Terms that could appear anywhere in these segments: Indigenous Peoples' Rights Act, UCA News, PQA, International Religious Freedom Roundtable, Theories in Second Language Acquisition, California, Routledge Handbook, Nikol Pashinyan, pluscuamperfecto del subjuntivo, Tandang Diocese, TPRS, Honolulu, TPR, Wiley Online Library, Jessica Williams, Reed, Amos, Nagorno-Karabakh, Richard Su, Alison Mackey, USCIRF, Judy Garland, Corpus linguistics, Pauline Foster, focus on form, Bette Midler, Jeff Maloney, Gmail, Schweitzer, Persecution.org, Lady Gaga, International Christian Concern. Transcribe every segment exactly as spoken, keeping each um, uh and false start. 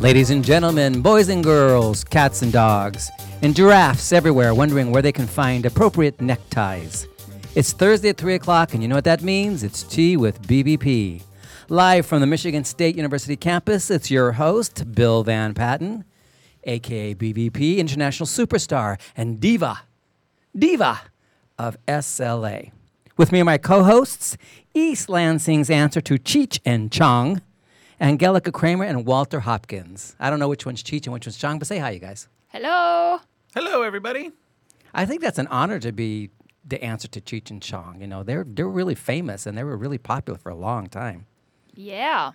Ladies and gentlemen, boys and girls, cats and dogs, and giraffes everywhere wondering where they can find appropriate neckties. It's Thursday at three o'clock, and you know what that means? It's Tea with B B P. Live from the Michigan State University campus, it's your host, Bill Van Patten, a k a. B B P, international superstar and diva, diva of S L A. With me are my co-hosts, East Lansing's answer to Cheech and Chong, Angelica Kramer and Walter Hopkins. I don't know which one's Cheech and which one's Chong, but say hi, you guys. Hello. Hello, everybody. I think that's an honor to be the answer to Cheech and Chong. You know, they're, they're really famous, and they were really popular for a long time. Yeah.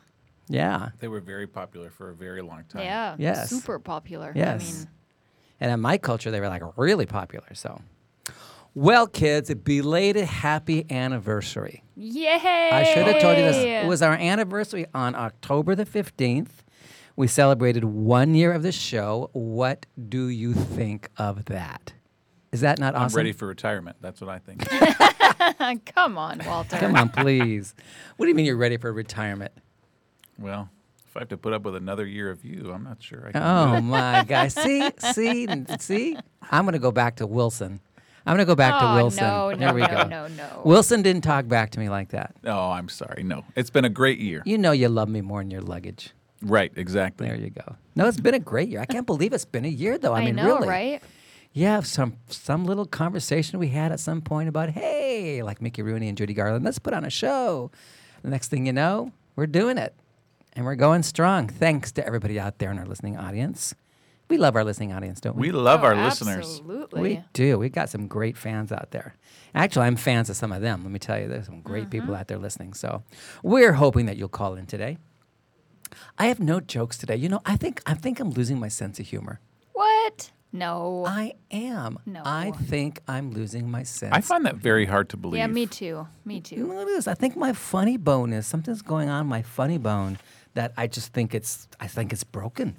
Yeah. They were very popular for a very long time. Yeah. Yes. Super popular. Yes. I mean. And in my culture, they were like really popular. So, well, kids, a belated happy anniversary. Yay! I should have told you this. It was our anniversary on October the fifteenth. We celebrated one year of the show. What do you think of that? Is that not awesome? I'm ready for retirement. That's what I think. Come on, Walter. Come on, please. What do you mean you're ready for retirement? Well, if I have to put up with another year of you, I'm not sure I can. Oh, my God. See, see, see? I'm going to go back to Wilson. I'm going to go back oh, to Wilson. No, no, there we go. no, no, no. Wilson didn't talk back to me like that. Oh, I'm sorry. No. It's been a great year. You know you love me more than your luggage. Right, exactly. There you go. No, it's been a great year. I can't believe it's been a year, though. I, I mean, know, really. Right? Yeah, some some little conversation we had at some point about, hey, like Mickey Rooney and Judy Garland, let's put on a show. The next thing you know, we're doing it. And we're going strong. Thanks to everybody out there in our listening audience. We love our listening audience, don't we? We love oh, our absolutely. listeners. Absolutely. We do. We've got some great fans out there. Actually, I'm fans of some of them. Let me tell you, there's some great mm-hmm. people out there listening. So we're hoping that you'll call in today. I have no jokes today. You know, I think I think I'm losing my sense of humor. What? No. I am. No. I think I'm losing my sense. I find that very hard to believe. Yeah, me too. Me too. You know what it is? I think my funny bone is, something's going on in my funny bone that I just think it's, I think it's broken.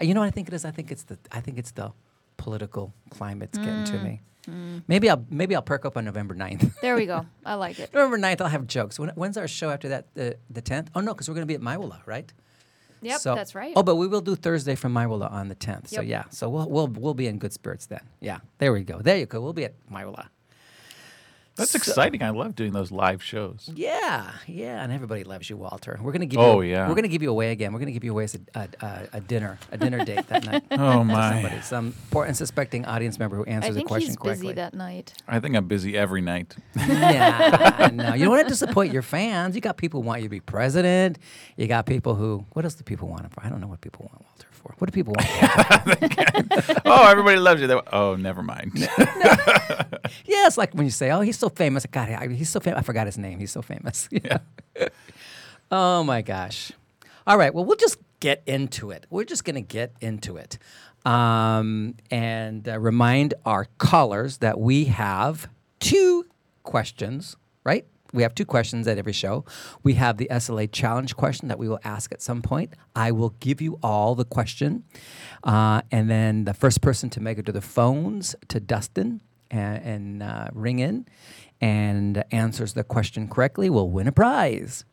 Uh, you know what I think it is? I think it's the, I think it's the political climate's mm. getting to me. Mm. Maybe I'll, maybe I'll perk up on November ninth. There we go. I like it. November ninth, I'll have jokes. When, when's our show after that? The, the tenth? Oh, no, because we're going to be at Mywala, right? Yep, so, that's right. Oh, but we will do Thursday from Mywala on the tenth. Yep. So yeah, so we'll we'll we'll be in good spirits then. Yeah, there we go. There you go. We'll be at Mywala. That's so exciting. I love doing those live shows. Yeah, yeah, and everybody loves you, Walter. We're gonna give. Oh, you, yeah. We're gonna give you away again. We're gonna give you away as a a, a, a dinner a dinner date that night. Oh my! Somebody, some poor unsuspecting audience member who answers a question correctly. I think he's busy that night. I think I'm busy every night. Yeah, no, you don't have to disappoint your fans. You got people who want you to be president. You got people who. What else do people want? For? I don't know what people want, Walter. For what do people want? Oh, everybody loves you. They, oh, never mind. No. Yeah, it's like when you say, "Oh, he's so famous." God, I, he's so famous. I forgot his name. He's so famous. Yeah. Oh my gosh. All right. Well, we'll just get into it. We're just gonna get into it, um, and uh, remind our callers that we have two questions. Right. We have two questions at every show. We have the S L A challenge question that we will ask at some point. I will give you all the question. Uh, and then the first person to make it to the phones, to Dustin, and, and uh, ring in and answers the question correctly will win a prize.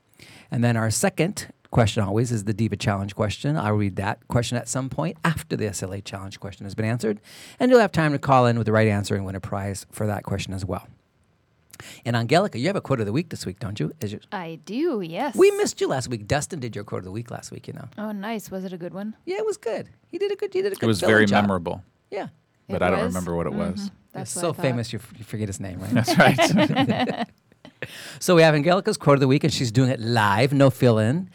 And then our second question always is the Diva Challenge question. I'll read that question at some point after the S L A Challenge question has been answered. And you'll have time to call in with the right answer and win a prize for that question as well. And Angelica, you have a quote of the week this week, don't you? Is I do, yes. We missed you last week. Dustin did your quote of the week last week, you know. Oh, nice. Was it a good one? Yeah, it was good. He did a good. He did a good. It was very job. memorable. Yeah, but it I was? don't remember what it mm-hmm. was. That's it's so famous, you, f- you forget his name, right? That's right. So we have Angelica's quote of the week, and she's doing it live, no fill-in.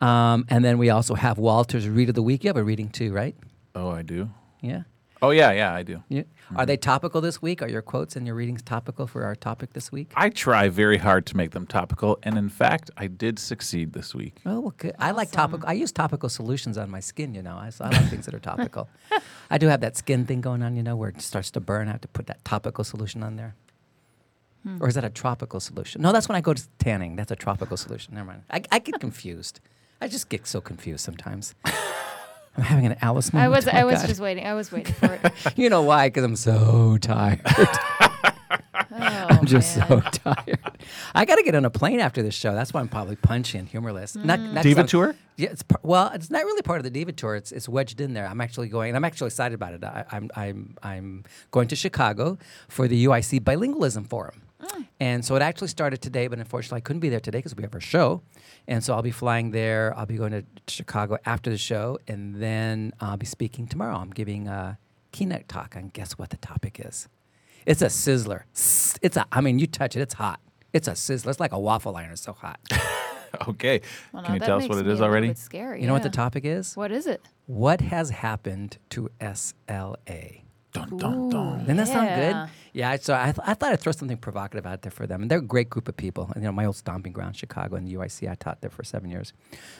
Um, and then we also have Walter's read of the week. You have a reading too, right? Oh, I do. Yeah. Oh, yeah, yeah, I do. Yeah. Mm-hmm. Are they topical this week? Are your quotes and your readings topical for our topic this week? I try very hard to make them topical, and in fact, I did succeed this week. Oh, well, good. Awesome. I like topical. I use topical solutions on my skin, you know. I, so I like things that are topical. I do have that skin thing going on, you know, where it starts to burn. I have to put that topical solution on there. Hmm. Or is that a tropical solution? No, that's when I go to tanning. That's a tropical solution. Never mind. I, I get confused. I just get so confused sometimes. I'm having an Alice moment. I was, oh I was God. just waiting. I was waiting for it. You know why? Because I'm so tired. Oh. I'm just man. so tired. I got to get on a plane after this show. That's why I'm probably punchy and humorless. Mm. Not, not Diva tour? Yeah. It's par- well, it's not really part of the Diva tour. It's it's wedged in there. I'm actually going, and I'm actually excited about it. I, I'm I'm I'm going to Chicago for the U I C Bilingualism Forum. Mm. And so it actually started today, but unfortunately I couldn't be there today because we have our show. And so I'll be flying there. I'll be going to Chicago after the show, and then I'll be speaking tomorrow. I'm giving a keynote talk on guess what the topic is. It's a sizzler. It's a, I mean, you touch it, it's hot. It's a sizzler. It's like a waffle iron. It's so hot. Okay. Well, Can no, you tell us what it is already? It's scary. You know yeah. what the topic is? What is it? What has happened to S L A? Dun, dun, dun. Ooh, Doesn't that yeah. sound good? Yeah, so I, th- I thought I'd throw something provocative out there for them. And they're a great group of people. And, you know, my old stomping ground, Chicago and the U I C, I taught there for seven years.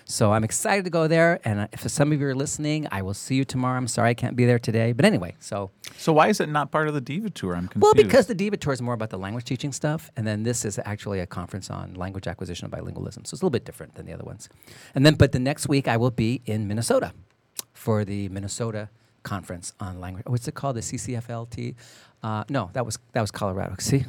So I'm excited to go there. And uh, if some of you are listening, I will see you tomorrow. I'm sorry I can't be there today. But anyway, so. So why is it not part of the Diva Tour? I'm confused. Well, because the Diva Tour is more about the language teaching stuff. And then this is actually a conference on language acquisition and bilingualism. So it's a little bit different than the other ones. And then, but the next week I will be in Minnesota for the Minnesota Conference on language. Oh, what's it called? The C C F L T? Uh, no, that was that was Colorado. See,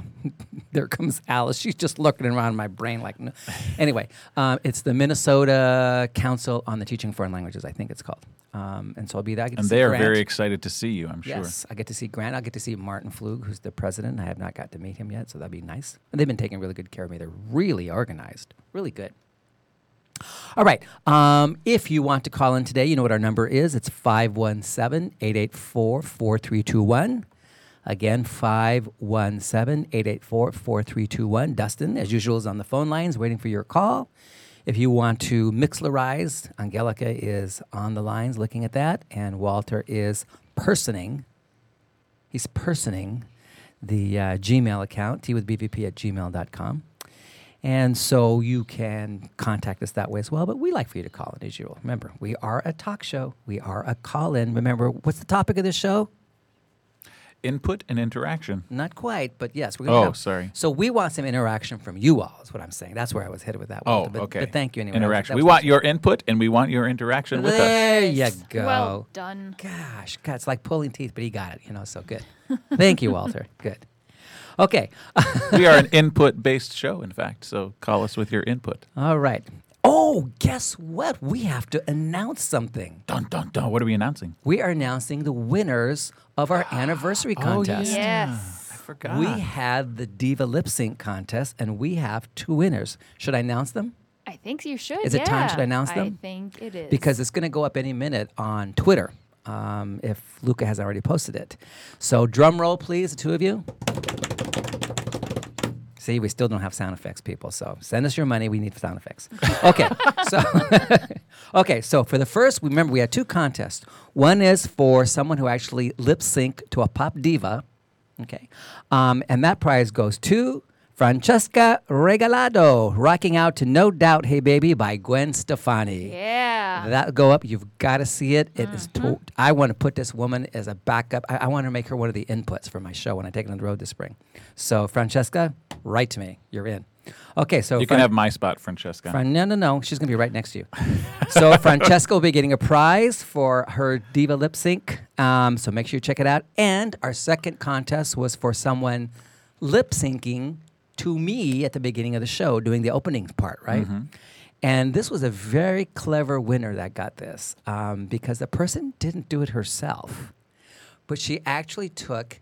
there comes Alice. She's just looking around my brain like. No. Anyway, um, it's the Minnesota Council on the Teaching Foreign Languages, I think it's called. Um, and so I'll be there. I get and to they see are Grant. Very excited to see you, I'm sure. Yes, I get to see Grant. I get to see Martin Pflug, who's the president. I have not got to meet him yet, so that'd be nice. And they've been taking really good care of me. They're really organized, really good. All right. Um, if you want to call in today, you know what our number is. It's five one seven, eight eight four, four three two one. Again, five one seven, eight eight four, four three two one. Dustin, as usual, is on the phone lines waiting for your call. If you want to mixlerize, Angelica is on the lines looking at that. And Walter is personing. He's personing the uh, Gmail account, t with b v p at gmail dot com. And so you can contact us that way as well. But we like for you to call in as usual. Remember, we are a talk show. We are a call-in. Remember, what's the topic of this show? Input and interaction. Not quite, but yes. We're gonna oh, have, sorry. So we want some interaction from you all is what I'm saying. That's where I was headed with that one. Oh, but, okay. But thank you anyway. Interaction. We want your input and we want your interaction with us. There you go. Well done. Gosh, God, it's like pulling teeth, but he got it. You know, so good. Thank you, Walter. Good. Okay. We are an input-based show, in fact, so call us with your input. All right. Oh, guess what? We have to announce something. Dun, dun, dun. What are we announcing? We are announcing the winners of our anniversary contest. Oh, yes. Yeah. I forgot. We had the Diva Lip Sync contest, and we have two winners. Should I announce them? I think you should, Is yeah. it time? Should I announce them? I think it is. Because it's going to go up any minute on Twitter, um, if Luca has already posted it. So drum roll, please, the two of you. See, we still don't have sound effects, people. So send us your money. We need sound effects. Okay. So, okay. So for the first, remember we had two contests. One is for someone who actually lip sync to a pop diva. Okay. Um, and that prize goes to Francesca Regalado, rocking out to No Doubt, Hey Baby by Gwen Stefani. Yeah. That'll go up. You've got to see it. It mm-hmm. is to- I want to put this woman as a backup. I-, I want to make her one of the inputs for my show when I take it on the road this spring. So Francesca, write to me. You're in. Okay, so... You Fran- can have my spot, Francesca. Fran- no, no, no. She's going to be right next to you. So Francesca will be getting a prize for her Diva Lip Sync. Um, so make sure you check it out. And our second contest was for someone lip syncing to me at the beginning of the show, doing the opening part, right? Mm-hmm. And this was a very clever winner that got this um, because the person didn't do it herself, but she actually took...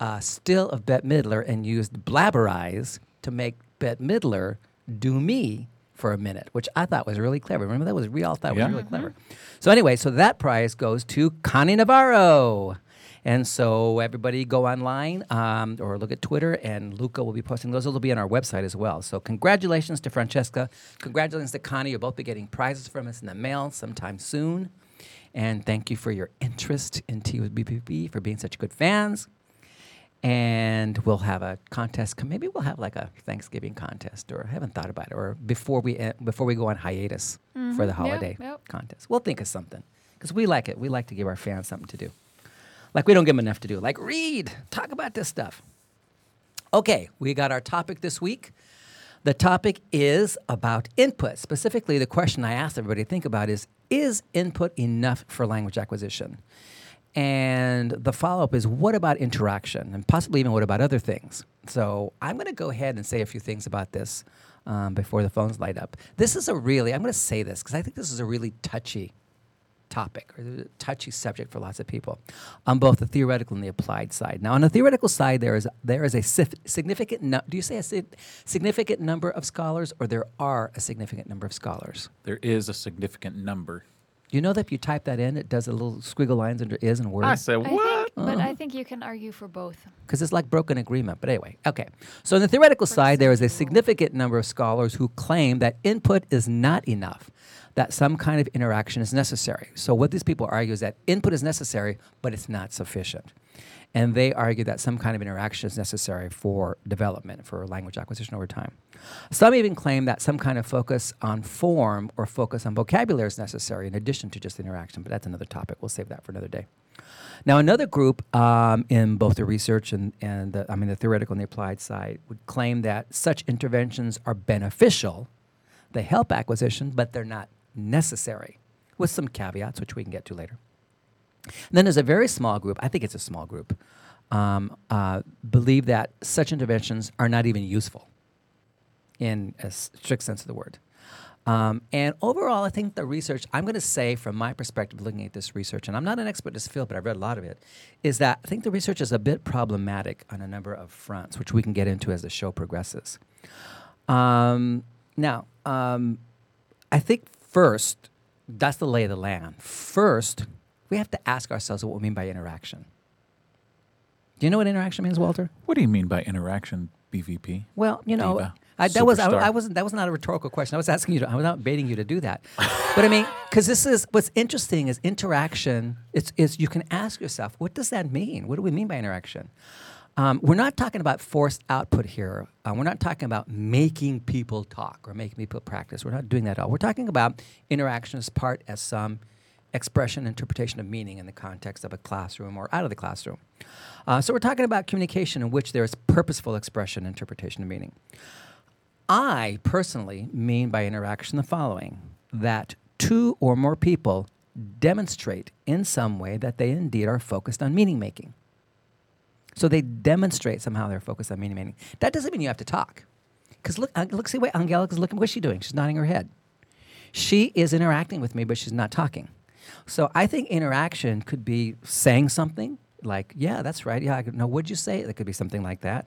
Uh, still of Bette Midler and used Blabberize to make Bette Midler do me for a minute, which I thought was really clever. Remember, that was we all thought yeah. was really mm-hmm. clever. So anyway, so that prize goes to Connie Navarro. And so everybody go online um, or look at Twitter, and Luca will be posting those. Those will be on our website as well. So congratulations to Francesca. Congratulations to Connie. You'll both be getting prizes from us in the mail sometime soon. And thank you for your interest in Tea with B B P, for being such good fans. And we'll have a contest. Maybe we'll have like a Thanksgiving contest, or I haven't thought about it, or before we uh, before we go on hiatus mm-hmm. for the holiday yep, yep. contest. We'll think of something because we like it. We like to give our fans something to do. Like we don't give them enough to do. Like read, talk about this stuff. Okay, we got our topic this week. The topic is about input. Specifically, the question I asked everybody to think about is, is input enough for language acquisition? And the follow-up is, what about interaction? And possibly even what about other things? So I'm going to go ahead and say a few things about this um, before the phones light up. This is a really, I'm going to say this because I think this is a really touchy topic or a touchy subject for lots of people on both the theoretical and the applied side. Now, on the theoretical side, there is there is a significant, no, do you say a significant number of scholars, or there are a significant number of scholars? There is a significant number. You know that if you type that in, it does a little squiggle lines under is and words. I said, what? I think, but I think you can argue for both. Because it's like broken agreement. But anyway, okay. So on the theoretical for side, there is a significant number of scholars who claim that input is not enough, that some kind of interaction is necessary. So what these people argue is that input is necessary, but it's not sufficient. And they argue that some kind of interaction is necessary for development, for language acquisition over time. Some even claim that some kind of focus on form or focus on vocabulary is necessary in addition to just interaction, but that's another topic. We'll save that for another day. Now, another group um, in both the research and, and the, I mean, the theoretical and the applied side would claim that such interventions are beneficial. They help acquisition, but they're not necessary, with some caveats, which we can get to later. And then there's a very small group, I think it's a small group, um, uh, believe that such interventions are not even useful in a strict sense of the word. Um, and overall, I think the research, I'm going to say from my perspective looking at this research, and I'm not an expert in this field, but I've read a lot of it, is that I think the research is a bit problematic on a number of fronts, which we can get into as the show progresses. Um, now, um, I think first, that's the lay of the land. First, we have to ask ourselves what we mean by interaction. Do you know what interaction means, Walter? What do you mean by interaction, B V P? Well, you know, Diva, I, that was I, I wasn't that was not a rhetorical question. I was asking you to, I was not baiting you to do that. But I mean, because this is what's interesting is interaction. It's is you can ask yourself, what does that mean? What do we mean by interaction? Um, we're not talking about forced output here. Uh, we're not talking about making people talk or making people practice. We're not doing that at all. We're talking about interaction as part as some. Expression, interpretation of meaning in the context of a classroom or out of the classroom. Uh, so we're talking about communication in which there is purposeful expression, interpretation of meaning. I personally mean by interaction the following, that two or more people demonstrate in some way that they indeed are focused on meaning making. So they demonstrate somehow they're focused on meaning making. That doesn't mean you have to talk. Because look, uh, look, see, wait, Angelica's looking, what's she doing? She's nodding her head. She is interacting with me, but she's not talking. So I think interaction could be saying something like, yeah, that's right. Yeah, I could, no, what'd you say? It could be something like that.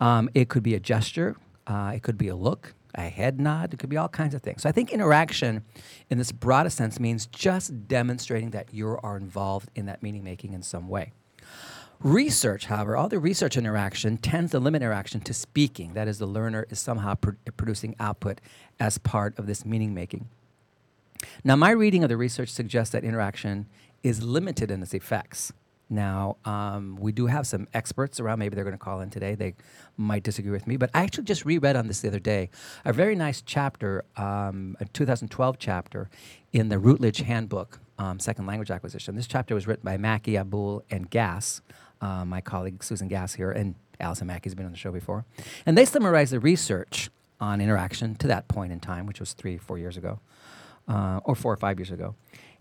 Um, it could be a gesture. Uh, it could be a look, a head nod. It could be all kinds of things. So I think interaction in this broader sense means just demonstrating that you are involved in that meaning-making in some way. Research, however, all the research interaction tends to limit interaction to speaking. That is, the learner is somehow pr- producing output as part of this meaning-making. Now, my reading of the research suggests that interaction is limited in its effects. Now, um, we do have some experts around. Maybe they're going to call in today. They might disagree with me. But I actually just reread on this the other day a very nice chapter, um, a twenty twelve chapter in the Routledge Handbook, um, Second Language Acquisition. This chapter was written by Mackey, Abul, and Gass, uh, my colleague Susan Gass here, and Alison Mackey has been on the show before. And they summarized the research on interaction to that point in time, which was three, four years ago. Uh, or four or five years ago.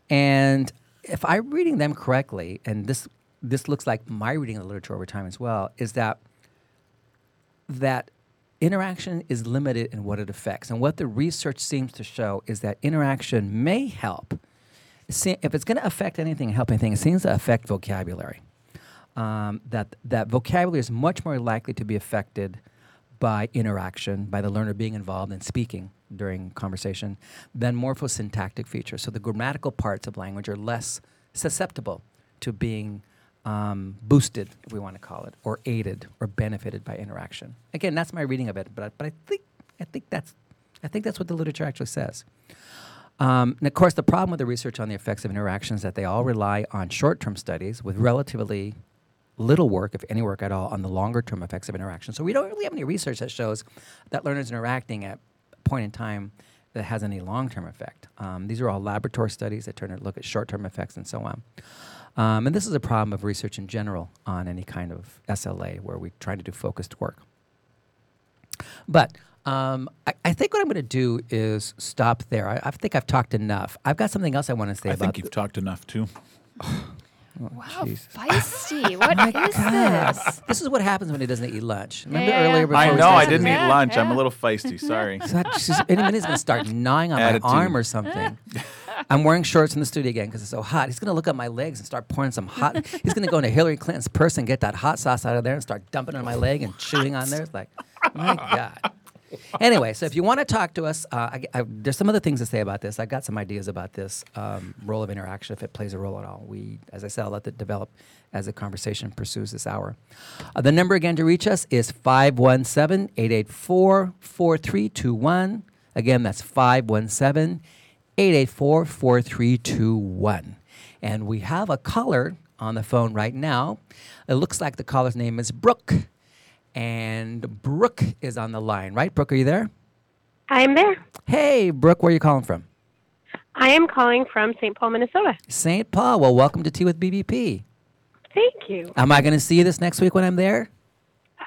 And if I'm reading them correctly, and this this looks like my reading of the literature over time as well, is that that interaction is limited in what it affects. And what the research seems to show is that interaction may help. See, if it's going to affect anything, help anything, it seems to affect vocabulary. Um, that that vocabulary is much more likely to be affected by interaction, by the learner being involved in speaking during conversation, than morphosyntactic features. So the grammatical parts of language are less susceptible to being um, boosted, if we want to call it, or aided or benefited by interaction. Again, that's my reading of it, but I, but I think I think that's I think that's what the literature actually says. Um, and of course, the problem with the research on the effects of interaction is that they all rely on short-term studies with relatively little work, if any work at all, on the longer-term effects of interaction. So we don't really have any research that shows that learners interacting at point in time that has any long-term effect. Um, these are all laboratory studies that turn to look at short-term effects and so on. Um, and this is a problem of research in general on any kind of S L A where we're trying to do focused work. But um, I, I think what I'm going to do is stop there. I, I think I've talked enough. I've got something else I want to say I about I think you've th- talked enough, too. Oh, wow, Jesus. Feisty. What is this? This is what happens when he doesn't eat lunch. Remember yeah, earlier? Yeah. I know, I didn't eat lunch. Yeah. I'm a little feisty, sorry. So just, any minute he's going to start gnawing on Attitude. my arm or something. I'm wearing shorts in the studio again because it's so hot. He's going to look up my legs and start pouring some hot. He's going to go into Hillary Clinton's purse and get that hot sauce out of there and start dumping it on my leg and chewing on there. It's like, my God. Anyway, so if you want to talk to us, uh, I, I, there's some other things to say about this. I got some ideas about this um, role of interaction, if it plays a role at all. We, as I said, I'll let it develop as the conversation pursues this hour. Uh, the number again to reach us is five one seven, eight eight four, four three two one. Again, that's five one seven, eight eight four, four three two one. And we have a caller on the phone right now. It looks like the caller's name is Brooke. And Brooke is on the line, right? Brooke, are you there? I'm there. Hey, Brooke, where are you calling from? I am calling from Saint Paul, Minnesota. Saint Paul. Well, welcome to Tea with B B P. Thank you. Am I going to see you this next week when I'm there?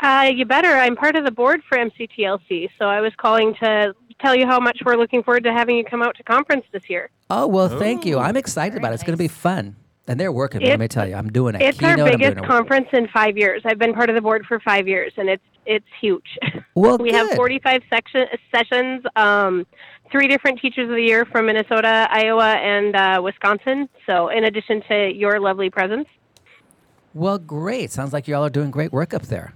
Uh, you better. I'm part of the board for M C T L C, so I was calling to tell you how much we're looking forward to having you come out to conference this year. Oh, well, Ooh. thank you. I'm excited Very about it. It's nice. going to be fun. And they're working, it's, let me tell you. I'm doing a it's keynote. It's our biggest conference in five years. I've been part of the board for five years, and it's it's huge. Well, We good. have forty-five section, sessions, um, three different Teachers of the Year from Minnesota, Iowa, and uh, Wisconsin. So in addition to your lovely presence. Well, great. Sounds like you all are doing great work up there.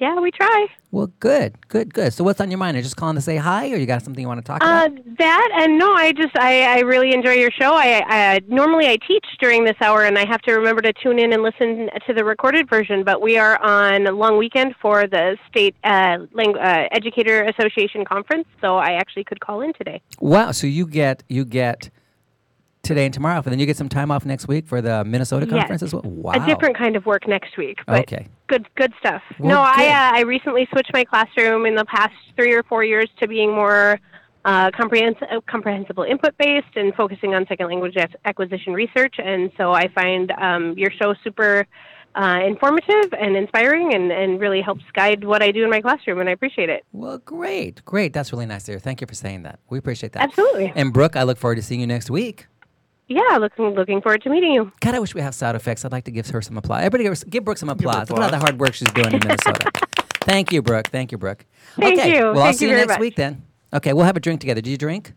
Yeah, we try. Well, good, good, good. So what's on your mind? Are you just calling to say hi, or you got something you want to talk about? Uh, that and no, I just, I, I really enjoy your show. I, I normally I teach during this hour, and I have to remember to tune in and listen to the recorded version, but we are on a long weekend for the State uh, Lang- uh, Educator Association Conference, so I actually could call in today. Wow, so you get, you get... today and tomorrow, and then you get some time off next week for the Minnesota conference yes. as well. Wow, a different kind of work next week. But okay, good, good stuff. Well, no, good. I uh, I recently switched my classroom in the past three or four years to being more uh, comprehensive, comprehensible input based, and focusing on second language acquisition research. And so I find um, your show super uh, informative and inspiring, and, and really helps guide what I do in my classroom. And I appreciate it. Well, great, great. That's really nice to hear. Thank you for saying that. We appreciate that. Absolutely. And Brooke, I look forward to seeing you next week. Yeah, looking looking forward to meeting you. God, I wish we have sound effects. I'd like to give her some applause. Everybody, give, give Brooke some applause. Look at all the hard work she's doing in Minnesota. Thank you, Brooke. Thank you, Brooke. Thank okay, you. Well, Thank I'll see you, you next much. week then. Okay, we'll have a drink together. Do you drink?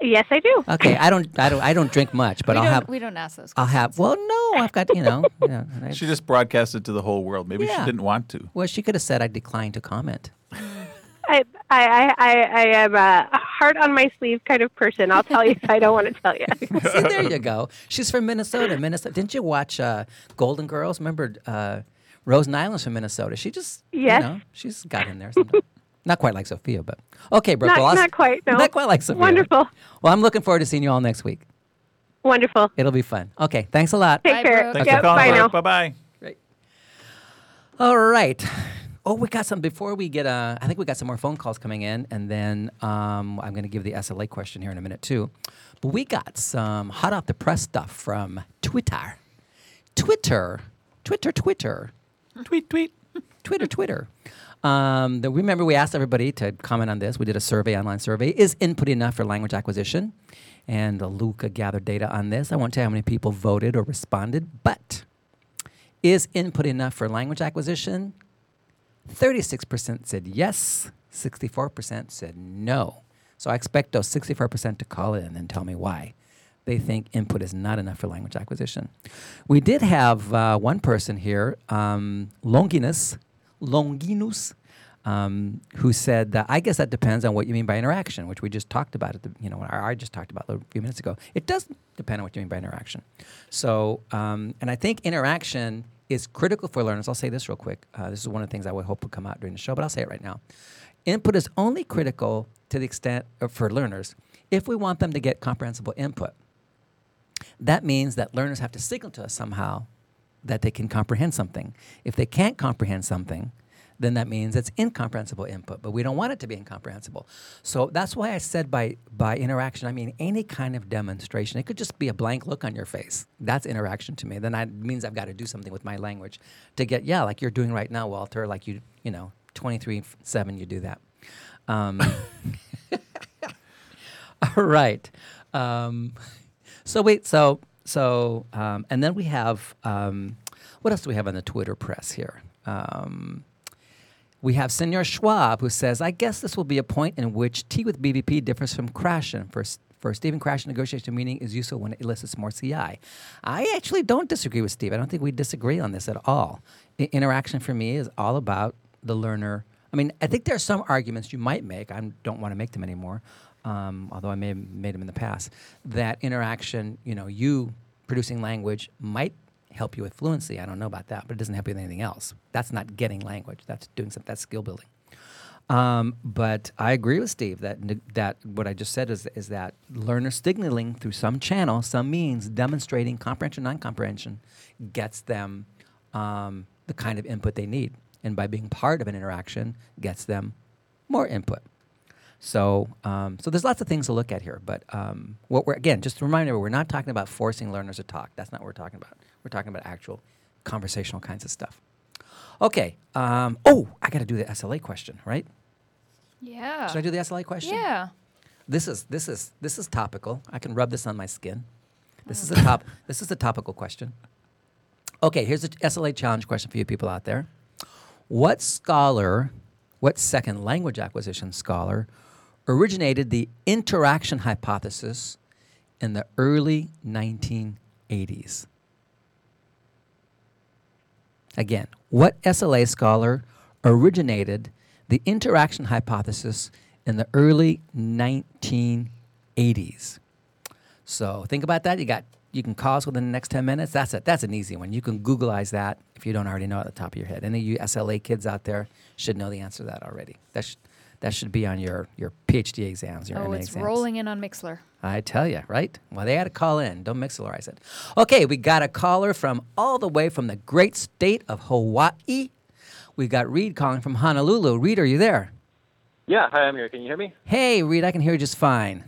Yes, I do. Okay, I don't, I don't, I don't drink much, but we I'll don't, have. We don't ask those questions. I'll have. Well, no, I've got you know. You know I, she just broadcasted to the whole world. Maybe yeah. she didn't want to. Well, she could have said, "I decline to comment." I I I I am a heart on my sleeve kind of person. I'll tell you if I don't want to tell you. See, there you go. She's from Minnesota. Minnesota. Didn't you watch uh, Golden Girls? Remember uh, Rose Nyland's from Minnesota. She just yes. you know, she's got in there sometimes. Not quite like Sophia, but okay, Brooke. Not, well, not quite. No. Not quite like Sophia. Wonderful. Well, I'm looking forward to seeing you all next week. Wonderful. It'll be fun. Okay. Thanks a lot. Take bye, care. Thanks yep, for calling. Bye now. Bye bye. Great. All right. Oh, we got some, before we get, uh, I think we got some more phone calls coming in, and then um, I'm going to give the S L A question here in a minute, too. But we got some hot-off-the-press stuff from Twitter. Twitter. Twitter, Twitter. Tweet, tweet. Twitter, Twitter. Um, the, remember, we asked everybody to comment on this. We did a survey, online survey. Is input enough for language acquisition? And uh, Luca gathered data on this. I won't tell you how many people voted or responded, but is input enough for language acquisition? thirty-six percent said yes, sixty-four percent said no. So I expect those sixty-four percent to call in and tell me why they think input is not enough for language acquisition. We did have uh, one person here, um, Longinus, Longinus, um, who said, that, I guess that depends on what you mean by interaction, which we just talked about, at the, you know, I just talked about a few minutes ago. It does depend on what you mean by interaction. So, um, and I think interaction is critical for learners. I'll say this real quick. Uh, this is one of the things I would hope would come out during the show, but I'll say it right now. Input is only critical to the extent uh, for learners if we want them to get comprehensible input. That means that learners have to signal to us somehow that they can comprehend something. If they can't comprehend something, then that means it's incomprehensible input, but we don't want it to be incomprehensible. So that's why I said by by interaction, I mean any kind of demonstration. It could just be a blank look on your face. That's interaction to me. Then that means I've got to do something with my language to get, yeah, like you're doing right now, Walter, like you, you know, twenty-three seven, you do that. Um, all right. Um, so wait, so So, um, and then we have, um, what else do we have on the Twitter press here? Um, we have Senor Schwab, who says, I guess this will be a point in which tea with B B P differs from Krashen. For, for Stephen Krashen, negotiation meeting is useful when it elicits more C I. I actually don't disagree with Steve. I don't think we disagree on this at all. I- interaction for me is all about the learner. I mean, I think there are some arguments you might make. I don't want to make them anymore, um, although I may have made them in the past, that interaction, you know, you producing language might help you with fluency. I don't know about that, but it doesn't help you with anything else. That's not getting language. That's doing something. That's skill building. Um, but I agree with Steve that that what I just said is is that learner signaling through some channel, some means, demonstrating comprehension, non-comprehension, gets them um, the kind of input they need. And by being part of an interaction, gets them more input. So, um, so there's lots of things to look at here. But um, what we're again, just to remind everyone, we're not talking about forcing learners to talk. That's not what we're talking about. We're talking about actual conversational kinds of stuff. Okay. Um, oh, I got to do the S L A question, right? Yeah. Should I do the S L A question? Yeah. This is this is this is topical. I can rub this on my skin. This oh. is a top. This is a topical question. Okay. Here's a S L A challenge question for you people out there. What scholar, what second language acquisition scholar, originated the interaction hypothesis in the early nineteen eighties? Again, what S L A scholar originated the interaction hypothesis in the early nineteen eighties? So think about that. You got You can call us within the next ten minutes. That's it. That's an easy one. You can Googleize that if you don't already know at the top of your head. Any of you S L A kids out there should know the answer to that already. That, sh- that should be on your, your PhD exams, your oh, M A exams. Oh, it's rolling in on Mixlr. I tell you, right? Well, they had to call in. Don't Mixlrize it. Okay, we got a caller from all the way from the great state of Hawaii. We got Reed calling from Honolulu. Reed, are you there? Yeah, hi, I'm here. Can you hear me? Hey, Reed, I can hear you just fine.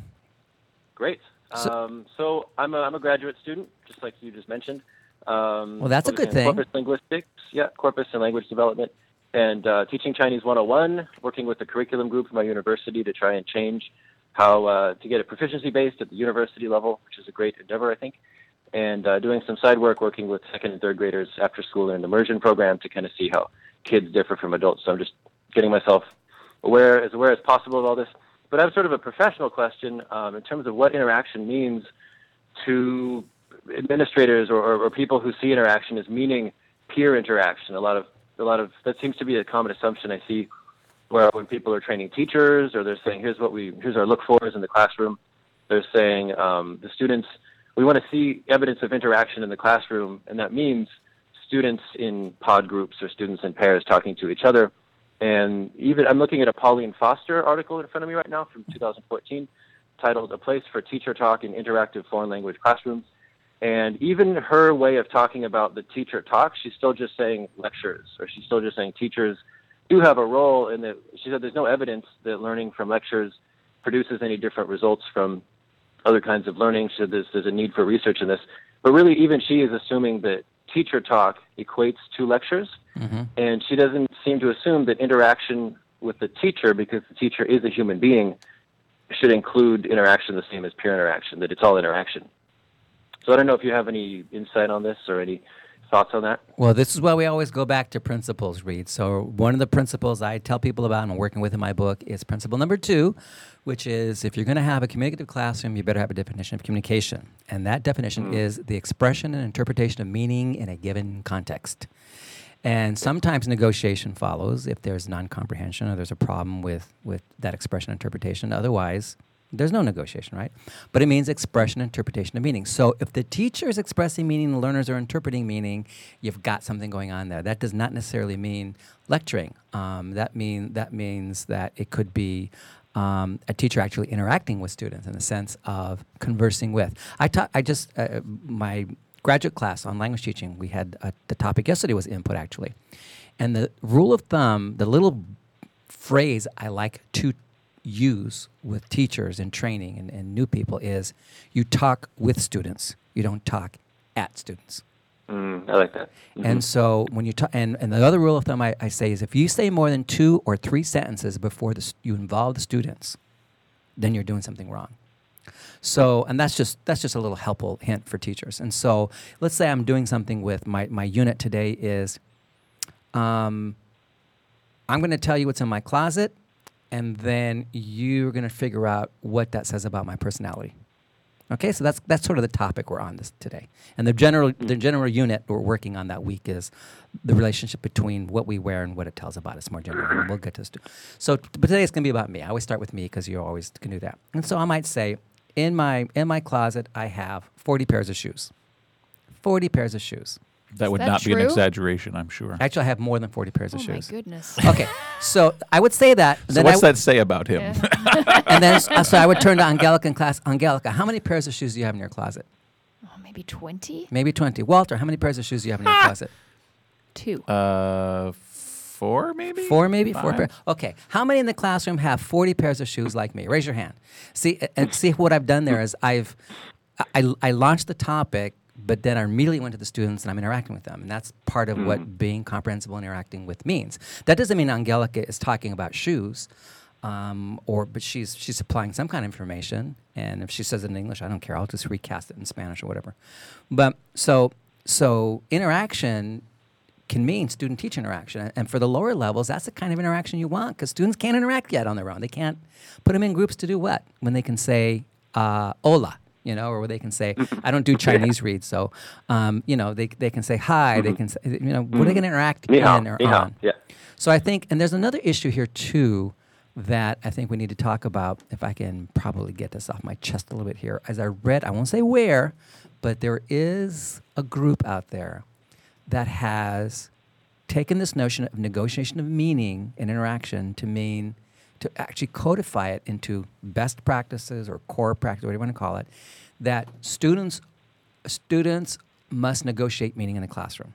Great. So, um, so I'm a, I'm a graduate student, just like you just mentioned. Um, well, that's a good thing. Corpus linguistics, yeah, corpus and language development, and uh, teaching Chinese one oh one, working with the curriculum group from my university to try and change how uh, to get it proficiency-based at the university level, which is a great endeavor, I think, and uh, doing some side work, working with second and third graders after school in an immersion program to kind of see how kids differ from adults. So I'm just getting myself aware, as aware as possible of all this. But I have sort of a professional question um, in terms of what interaction means to administrators or, or, or people who see interaction as meaning peer interaction. A lot of a lot of that seems to be a common assumption I see, where when people are training teachers or they're saying, "Here's what we here's our look fors in the classroom," they're saying um, the students we want to see evidence of interaction in the classroom, and that means students in pod groups or students in pairs talking to each other. And even I'm looking at a Pauline Foster article in front of me right now from two thousand fourteen titled A Place for Teacher Talk in Interactive Foreign Language Classrooms. And even her way of talking about the teacher talk, she's still just saying lectures, or she's still just saying teachers do have a role in that. She said there's no evidence that learning from lectures produces any different results from other kinds of learning. She said there's, there's a need for research in this. But really, even she is assuming that teacher talk equates to lectures, mm-hmm. and she doesn't seem to assume that interaction with the teacher, because the teacher is a human being, should include interaction the same as peer interaction, that it's all interaction. So I don't know if you have any insight on this or any thoughts on that. Well, this is why we always go back to principles, Reed. So one of the principles I tell people about and I'm working with in my book is principle number two, which is if you're going to have a communicative classroom, you better have a definition of communication. And that definition mm. is the expression and interpretation of meaning in a given context. And sometimes negotiation follows if there's non-comprehension or there's a problem with, with that expression interpretation. Otherwise, there's no negotiation, right? But it means expression, interpretation of meaning. So if the teacher is expressing meaning, the learners are interpreting meaning, you've got something going on there. That does not necessarily mean lecturing. Um, that mean that means that it could be um, a teacher actually interacting with students in the sense of conversing with. I taught. I just uh, my graduate class on language teaching. We had a, the topic yesterday was input actually, and the rule of thumb, the little phrase I like to use with teachers in training and, and new people is you talk with students, you don't talk at students. Mm, I like that. Mm-hmm. And so when you talk, and, and the other rule of thumb I, I say is if you say more than two or three sentences before the, you involve the students, then you're doing something wrong. So, and that's just that's just a little helpful hint for teachers. And so, let's say I'm doing something with my my unit today is, um, I'm going to tell you what's in my closet, and then you're going to figure out what that says about my personality. Okay, so that's that's sort of the topic we're on this today, and the general the general unit we're working on that week is the relationship between what we wear and what it tells about us more generally. We'll get to this too. So, but today it's going to be about me. I always start with me because you always can do that. And so I might say, in my in my closet, I have forty pairs of shoes. Forty pairs of shoes. That is would that not true? Be an exaggeration, I'm sure. Actually, I have more than forty pairs oh of shoes. Oh, my goodness. Okay, so I would say that. So then what's w- that say about him? Yeah. And then uh, so I would turn to Angelica in class. Angelica, how many pairs of shoes do you have in your closet? Oh, maybe twenty? Maybe twenty. Walter, how many pairs of shoes do you have in your closet? Two. Uh, Four, maybe? Four, maybe? Five. Four pairs. Okay. How many in the classroom have forty pairs of shoes like me? Raise your hand. See, and see what I've done there is I've, I, I launched the topic, but then I immediately went to the students and I'm interacting with them. And that's part of mm-hmm. what being comprehensible and interacting with means. That doesn't mean Angelica is talking about shoes, um, or but she's she's supplying some kind of information. And if she says it in English, I don't care. I'll just recast it in Spanish or whatever. But so so interaction can mean student-teacher interaction. And for the lower levels, that's the kind of interaction you want because students can't interact yet on their own. They can't put them in groups to do what? When they can say, uh, hola. You know, or where they can say, I don't do Chinese reads, so, um, you know, they they can say hi, mm-hmm. they can say, you know, mm-hmm. what are they going to interact Nihao, in or Nihao. On? Yeah. So I think, and there's another issue here, too, that I think we need to talk about, if I can probably get this off my chest a little bit here. As I read, I won't say where, but there is a group out there that has taken this notion of negotiation of meaning and interaction to mean to actually codify it into best practices or core practice, whatever you want to call it, that students students must negotiate meaning in the classroom.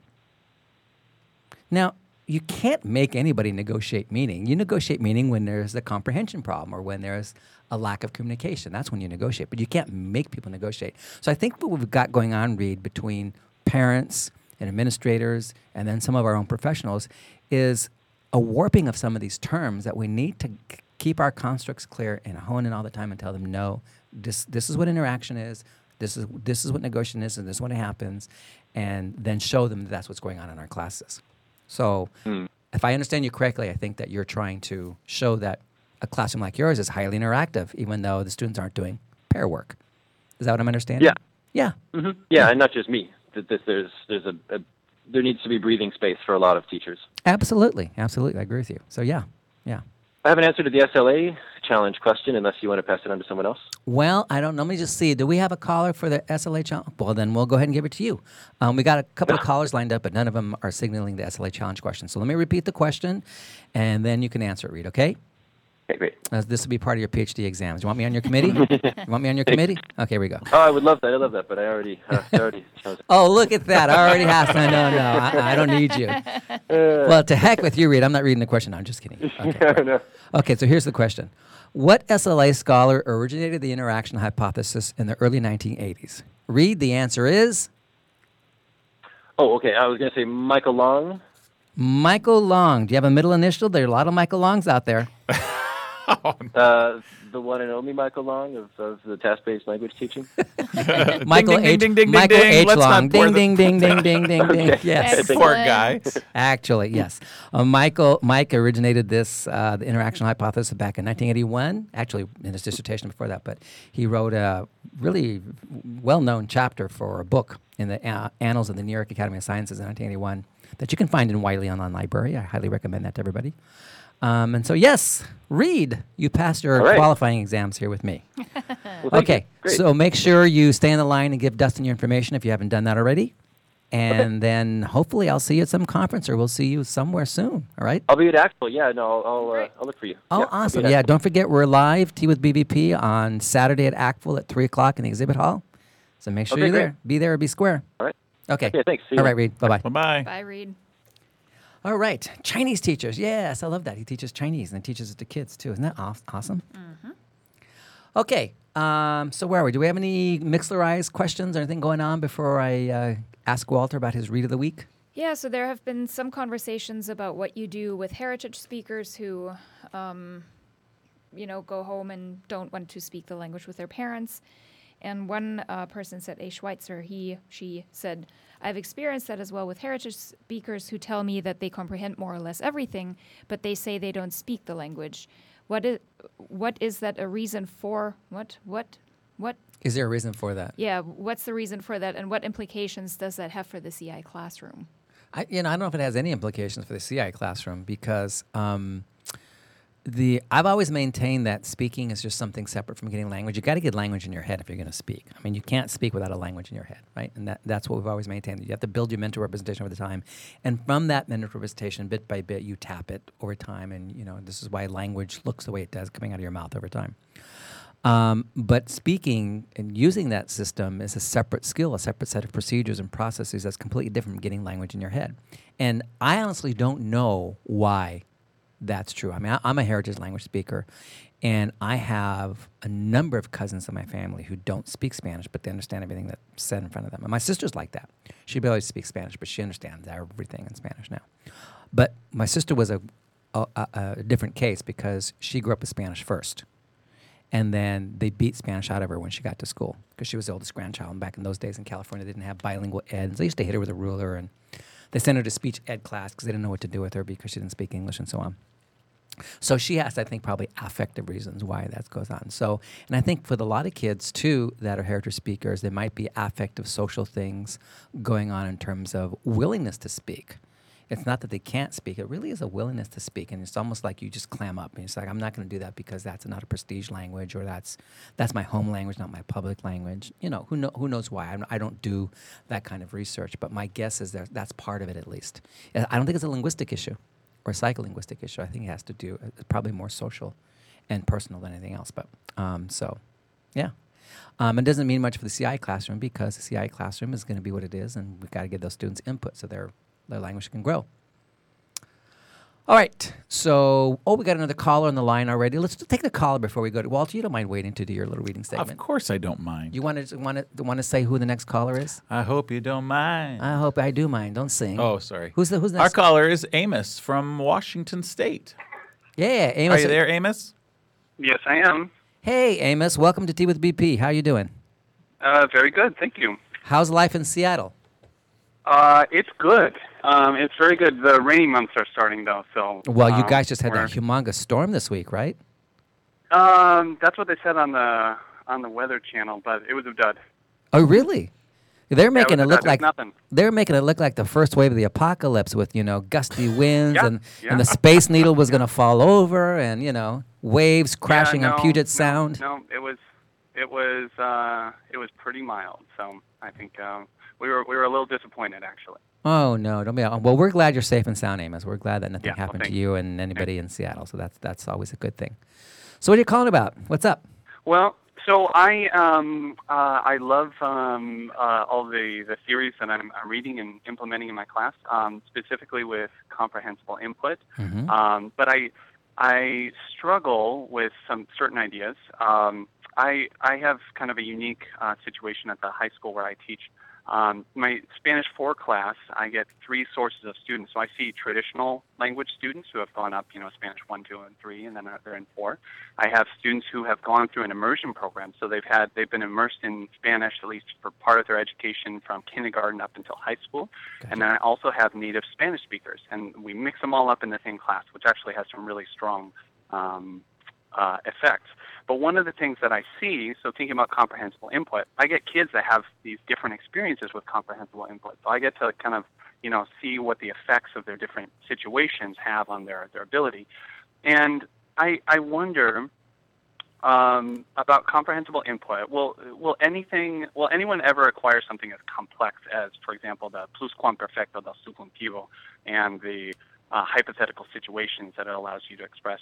Now, you can't make anybody negotiate meaning. You negotiate meaning when there's a comprehension problem or when there's a lack of communication. That's when you negotiate, but you can't make people negotiate. So I think what we've got going on, Reed, between parents and administrators and then some of our own professionals is a warping of some of these terms that we need to k- keep our constructs clear and hone in all the time and tell them, no, this this is what interaction is, this is this is what negotiation is, and this is when it happens, and then show them that that's what's going on in our classes. So mm. if I understand you correctly, I think that you're trying to show that a classroom like yours is highly interactive, even though the students aren't doing pair work. Is that what I'm understanding? Yeah. Yeah. Mm-hmm. Yeah, yeah, and not just me. That this, there's, there's a... a there needs to be breathing space for a lot of teachers. Absolutely. Absolutely. I agree with you. So, yeah. Yeah. I haven't answered the S L A challenge question unless you want to pass it on to someone else. Well, I don't know. Let me just see. Do we have a caller for the S L A challenge? Well, then we'll go ahead and give it to you. Um, we got a couple of callers lined up, but none of them are signaling the S L A challenge question. So let me repeat the question, and then you can answer it, Reed, okay? Okay, great. Uh, this will be part of your P H D exams. You want me on your committee? You want me on your committee? Okay, here we go. Oh, I would love that. I love that, but I already, uh, I already chose it. Oh, look at that. I already have to. No, no, no. I, I don't need you. Uh, well, to heck with you, Reed. I'm not reading the question. No, I'm just kidding. Okay, right. No. Okay, so here's the question. What S L A scholar originated the interaction hypothesis in the early nineteen eighties? Reed, the answer is? Oh, okay. I was going to say Michael Long. Michael Long. Do you have a middle initial? There are a lot of Michael Longs out there. Oh, no. uh, the one and only Michael Long of, of the task-based language teaching. Michael ding, H. Ding, ding, Michael ding, H. Let's Long. Ding, ding, ding, ding, ding, ding, okay. ding. Yes, excellent. Poor guy. Actually, yes. Uh, Michael Mike originated this uh, the interaction hypothesis back in nineteen eighty-one. Actually, in his dissertation before that, but he wrote a really well-known chapter for a book in the uh, Annals of the New York Academy of Sciences in nineteen eighty-one that you can find in Wiley Online Library. I highly recommend that to everybody. Um, and so, yes, Reed, you passed your right. qualifying exams here with me. Well, okay, so make sure you stay on the line and give Dustin your information if you haven't done that already. And okay. then hopefully I'll see you at some conference or we'll see you somewhere soon, all right? I'll be at A C T F L, yeah, no, I'll I'll, uh, I'll look for you. Oh, yeah, awesome, yeah, don't forget we're live, Tea with B B P, on Saturday at A C T F L at three o'clock in the exhibit hall. So make sure okay, you're great. there. Be there or be square. All right. Okay. Okay, thanks. See all you. Right, Reed, bye-bye. Bye-bye. Bye, Reed. All right, Chinese teachers. Yes, I love that. He teaches Chinese and he teaches it to kids too. Isn't that aw- awesome? Mm-hmm. Okay, um, so where are we? Do we have any Mixlerized questions or anything going on before I uh, ask Walter about his read of the week? Yeah, so there have been some conversations about what you do with heritage speakers who, um, you know, go home and don't want to speak the language with their parents. And one uh, person said, A. Schweitzer, he, she said, I've experienced that as well with heritage speakers who tell me that they comprehend more or less everything, but they say they don't speak the language. What is, what is that a reason for? What, what, what? Is there a reason for that? Yeah, what's the reason for that, and what implications does that have for the C I classroom? I, you know, I don't know if it has any implications for the C I classroom, because um, the I've always maintained that speaking is just something separate from getting language. You got to get language in your head if you're going to speak. I mean, you can't speak without a language in your head, right? And that, that's what we've always maintained. You have to build your mental representation over the time, and from that mental representation, bit by bit, you tap it over time. And you know, this is why language looks the way it does, coming out of your mouth over time. Um, but speaking and using that system is a separate skill, a separate set of procedures and processes that's completely different from getting language in your head. And I honestly don't know why that's true. I mean, I, I'm a heritage language speaker, and I have a number of cousins in my family who don't speak Spanish, but they understand everything that's said in front of them. And my sister's like that. She barely speaks Spanish, but she understands everything in Spanish now. But my sister was a, a, a different case, because she grew up with Spanish first. And then they beat Spanish out of her when she got to school, because she was the oldest grandchild. And back in those days in California, they didn't have bilingual eds. They used to hit her with a ruler, and they sent her to speech ed class because they didn't know what to do with her because she didn't speak English and so on. So she has, I think, probably affective reasons why that goes on. So, and I think for a lot of kids, too, that are heritage speakers, there might be affective social things going on in terms of willingness to speak. It's not that they can't speak. It really is a willingness to speak, and it's almost like you just clam up. And it's like, I'm not going to do that because that's not a prestige language, or that's that's my home language, not my public language. You know, who know, who knows why? I'm, I don't do that kind of research, but my guess is that that's part of it at least. I don't think it's a linguistic issue or a psycholinguistic issue. I think it has to do uh, probably more social and personal than anything else. But um, so, yeah. Um, it doesn't mean much for the C I classroom, because the C I classroom is going to be what it is, and we've got to give those students input so they're their language can grow. All right. So, oh, we got another caller on the line already. Let's take the caller before we go to Walter. You don't mind waiting to do your little reading statement? Of course, I don't mind. You want to want to want to say who the next caller is? I hope you don't mind. I hope I do mind. Don't sing. Oh, sorry. Who's the who's next? Our caller is Amos from Washington State. Yeah, Amos. Are you there, Amos? Yes, I am. Hey, Amos. Welcome to Tea with B P. How are you doing? Uh, very good, thank you. How's life in Seattle? Uh, it's good. Um, it's very good. The rainy months are starting, though. So well, um, you guys just had that humongous storm this week, right? Um, that's what they said on the on the Weather Channel, but it was a dud. Oh, really? They're making yeah, it, it look like nothing. They're making it look like the first wave of the apocalypse, with you know gusty winds yeah, and, yeah. and the Space Needle was going to fall over, and you know waves crashing yeah, no, on Puget no, Sound. No, it was it was uh, it was pretty mild. So I think. Um, We were we were a little disappointed, actually. Oh no, don't be. Well, we're glad you're safe and sound, Amos. We're glad that nothing yeah, happened well, to you and anybody in Seattle. So that's that's always a good thing. So what are you calling about? What's up? Well, so I um uh, I love um uh, all the, the theories that I'm reading and implementing in my class, um, specifically with comprehensible input. Mm-hmm. Um, but I I struggle with some certain ideas. Um, I I have kind of a unique uh, situation at the high school where I teach. Um, my Spanish four class, I get three sources of students. So I see traditional language students who have gone up, you know, Spanish one, two, and three, and then they're in four. I have students who have gone through an immersion program, so they've had they've been immersed in Spanish at least for part of their education from kindergarten up until high school. Gotcha. And then I also have native Spanish speakers, and we mix them all up in the same class, which actually has some really strong um, uh, effects. But one of the things that I see, so thinking about comprehensible input, I get kids that have these different experiences with comprehensible input. So I get to kind of, you know, see what the effects of their different situations have on their, their ability. And I I wonder um, about comprehensible input. Will will anything will anyone ever acquire something as complex as, for example, the pluscuamperfecto del subjuntivo and the Uh, hypothetical situations that it allows you to express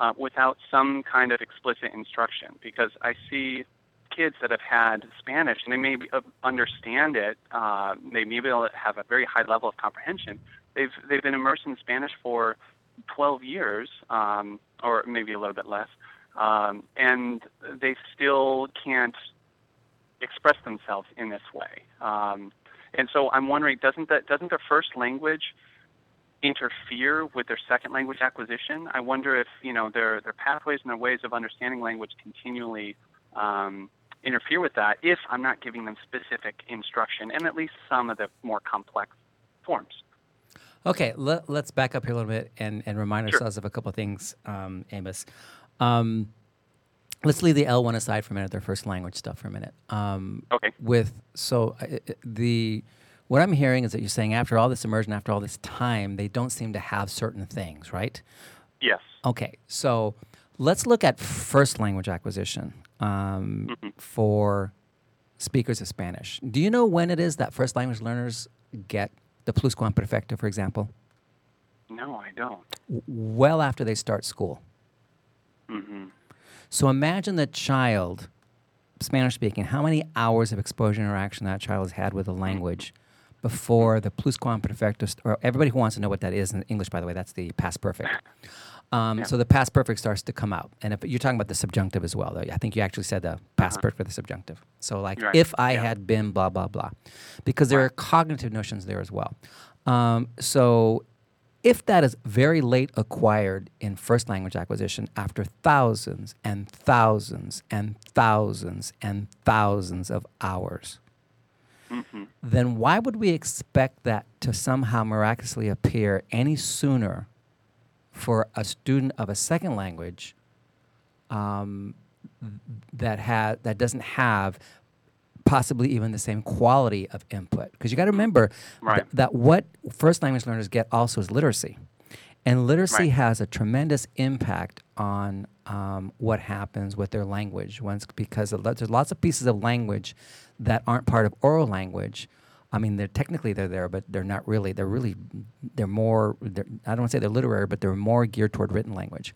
uh, without some kind of explicit instruction? Because I see kids that have had Spanish, and they may be, uh, understand it, uh, they may be able to have a very high level of comprehension. They've they've been immersed in Spanish for twelve years, um, or maybe a little bit less, um, and they still can't express themselves in this way. Um, and so I'm wondering, doesn't that doesn't their first language interfere with their second language acquisition? I wonder if, you know, their their pathways and their ways of understanding language continually um, interfere with that if I'm not giving them specific instruction and at least some of the more complex forms. Okay, let, let's back up here a little bit and, and remind sure. ourselves of a couple of things, um, Amos. Um, let's leave the L one aside for a minute, their first language stuff for a minute. Um, okay. With so uh, the what I'm hearing is that you're saying after all this immersion, after all this time, they don't seem to have certain things, right? Yes. Okay, so let's look at first language acquisition um, mm-hmm. for speakers of Spanish. Do you know when it is that first language learners get the pluscuamperfecto, for example? No, I don't. Well after they start school. Mm-hmm. So imagine the child, Spanish speaking, how many hours of exposure interaction that child has had with the language before the pluscuamperfecto, st- or everybody who wants to know what that is in English, by the way, that's the past perfect. Um, yeah. So the past perfect starts to come out. And if you're talking about the subjunctive as well, though. I think you actually said the past uh-huh. perfect for the subjunctive. So like, right. if I yeah. had been blah, blah, blah. Because there right. are cognitive notions there as well. Um, so if that is very late acquired in first language acquisition after thousands and thousands and thousands and thousands of hours, mm-hmm. then why would we expect that to somehow miraculously appear any sooner for a student of a second language um, that ha- that doesn't have possibly even the same quality of input? Because you got to remember right. th- that what first language learners get also is literacy. And literacy right. has a tremendous impact on um, what happens with their language once, because there's lots of pieces of language that aren't part of oral language. I mean, they're technically they're there, but they're not really. They're really, they're more, they're, I don't want to say they're literary, but they're more geared toward written language.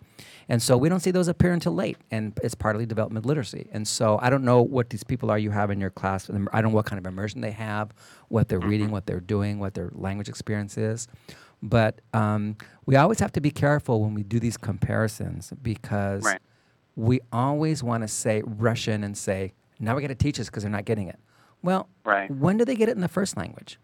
And so we don't see those appear until late, and it's partly development literacy. And so I don't know what these people are you have in your class. I don't know what kind of immersion they have, what they're mm-hmm. reading, what they're doing, what their language experience is. But um, we always have to be careful when we do these comparisons, because right. we always want to say Russian and say, now we got to teach this because they're not getting it. Well, right. when do they get it in the first language?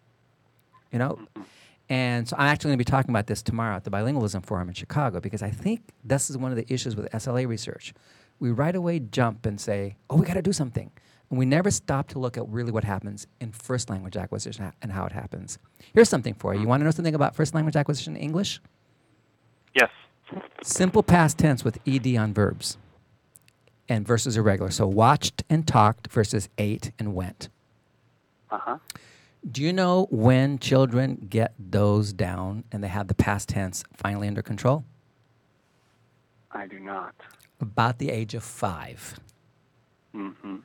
You know? Mm-hmm. And so I'm actually going to be talking about this tomorrow at the Bilingualism Forum in Chicago, because I think this is one of the issues with S L A research. We right away jump and say, oh, we got to do something. And we never stop to look at really what happens in first language acquisition and how it happens. Here's something for you. You want to know something about first language acquisition in English? Yes. Simple past tense with E D on verbs and versus irregular. So watched and talked versus ate and went. Uh-huh. Do you know when children get those down and they have the past tense finally under control? I do not. About the age of five. Mm-hmm.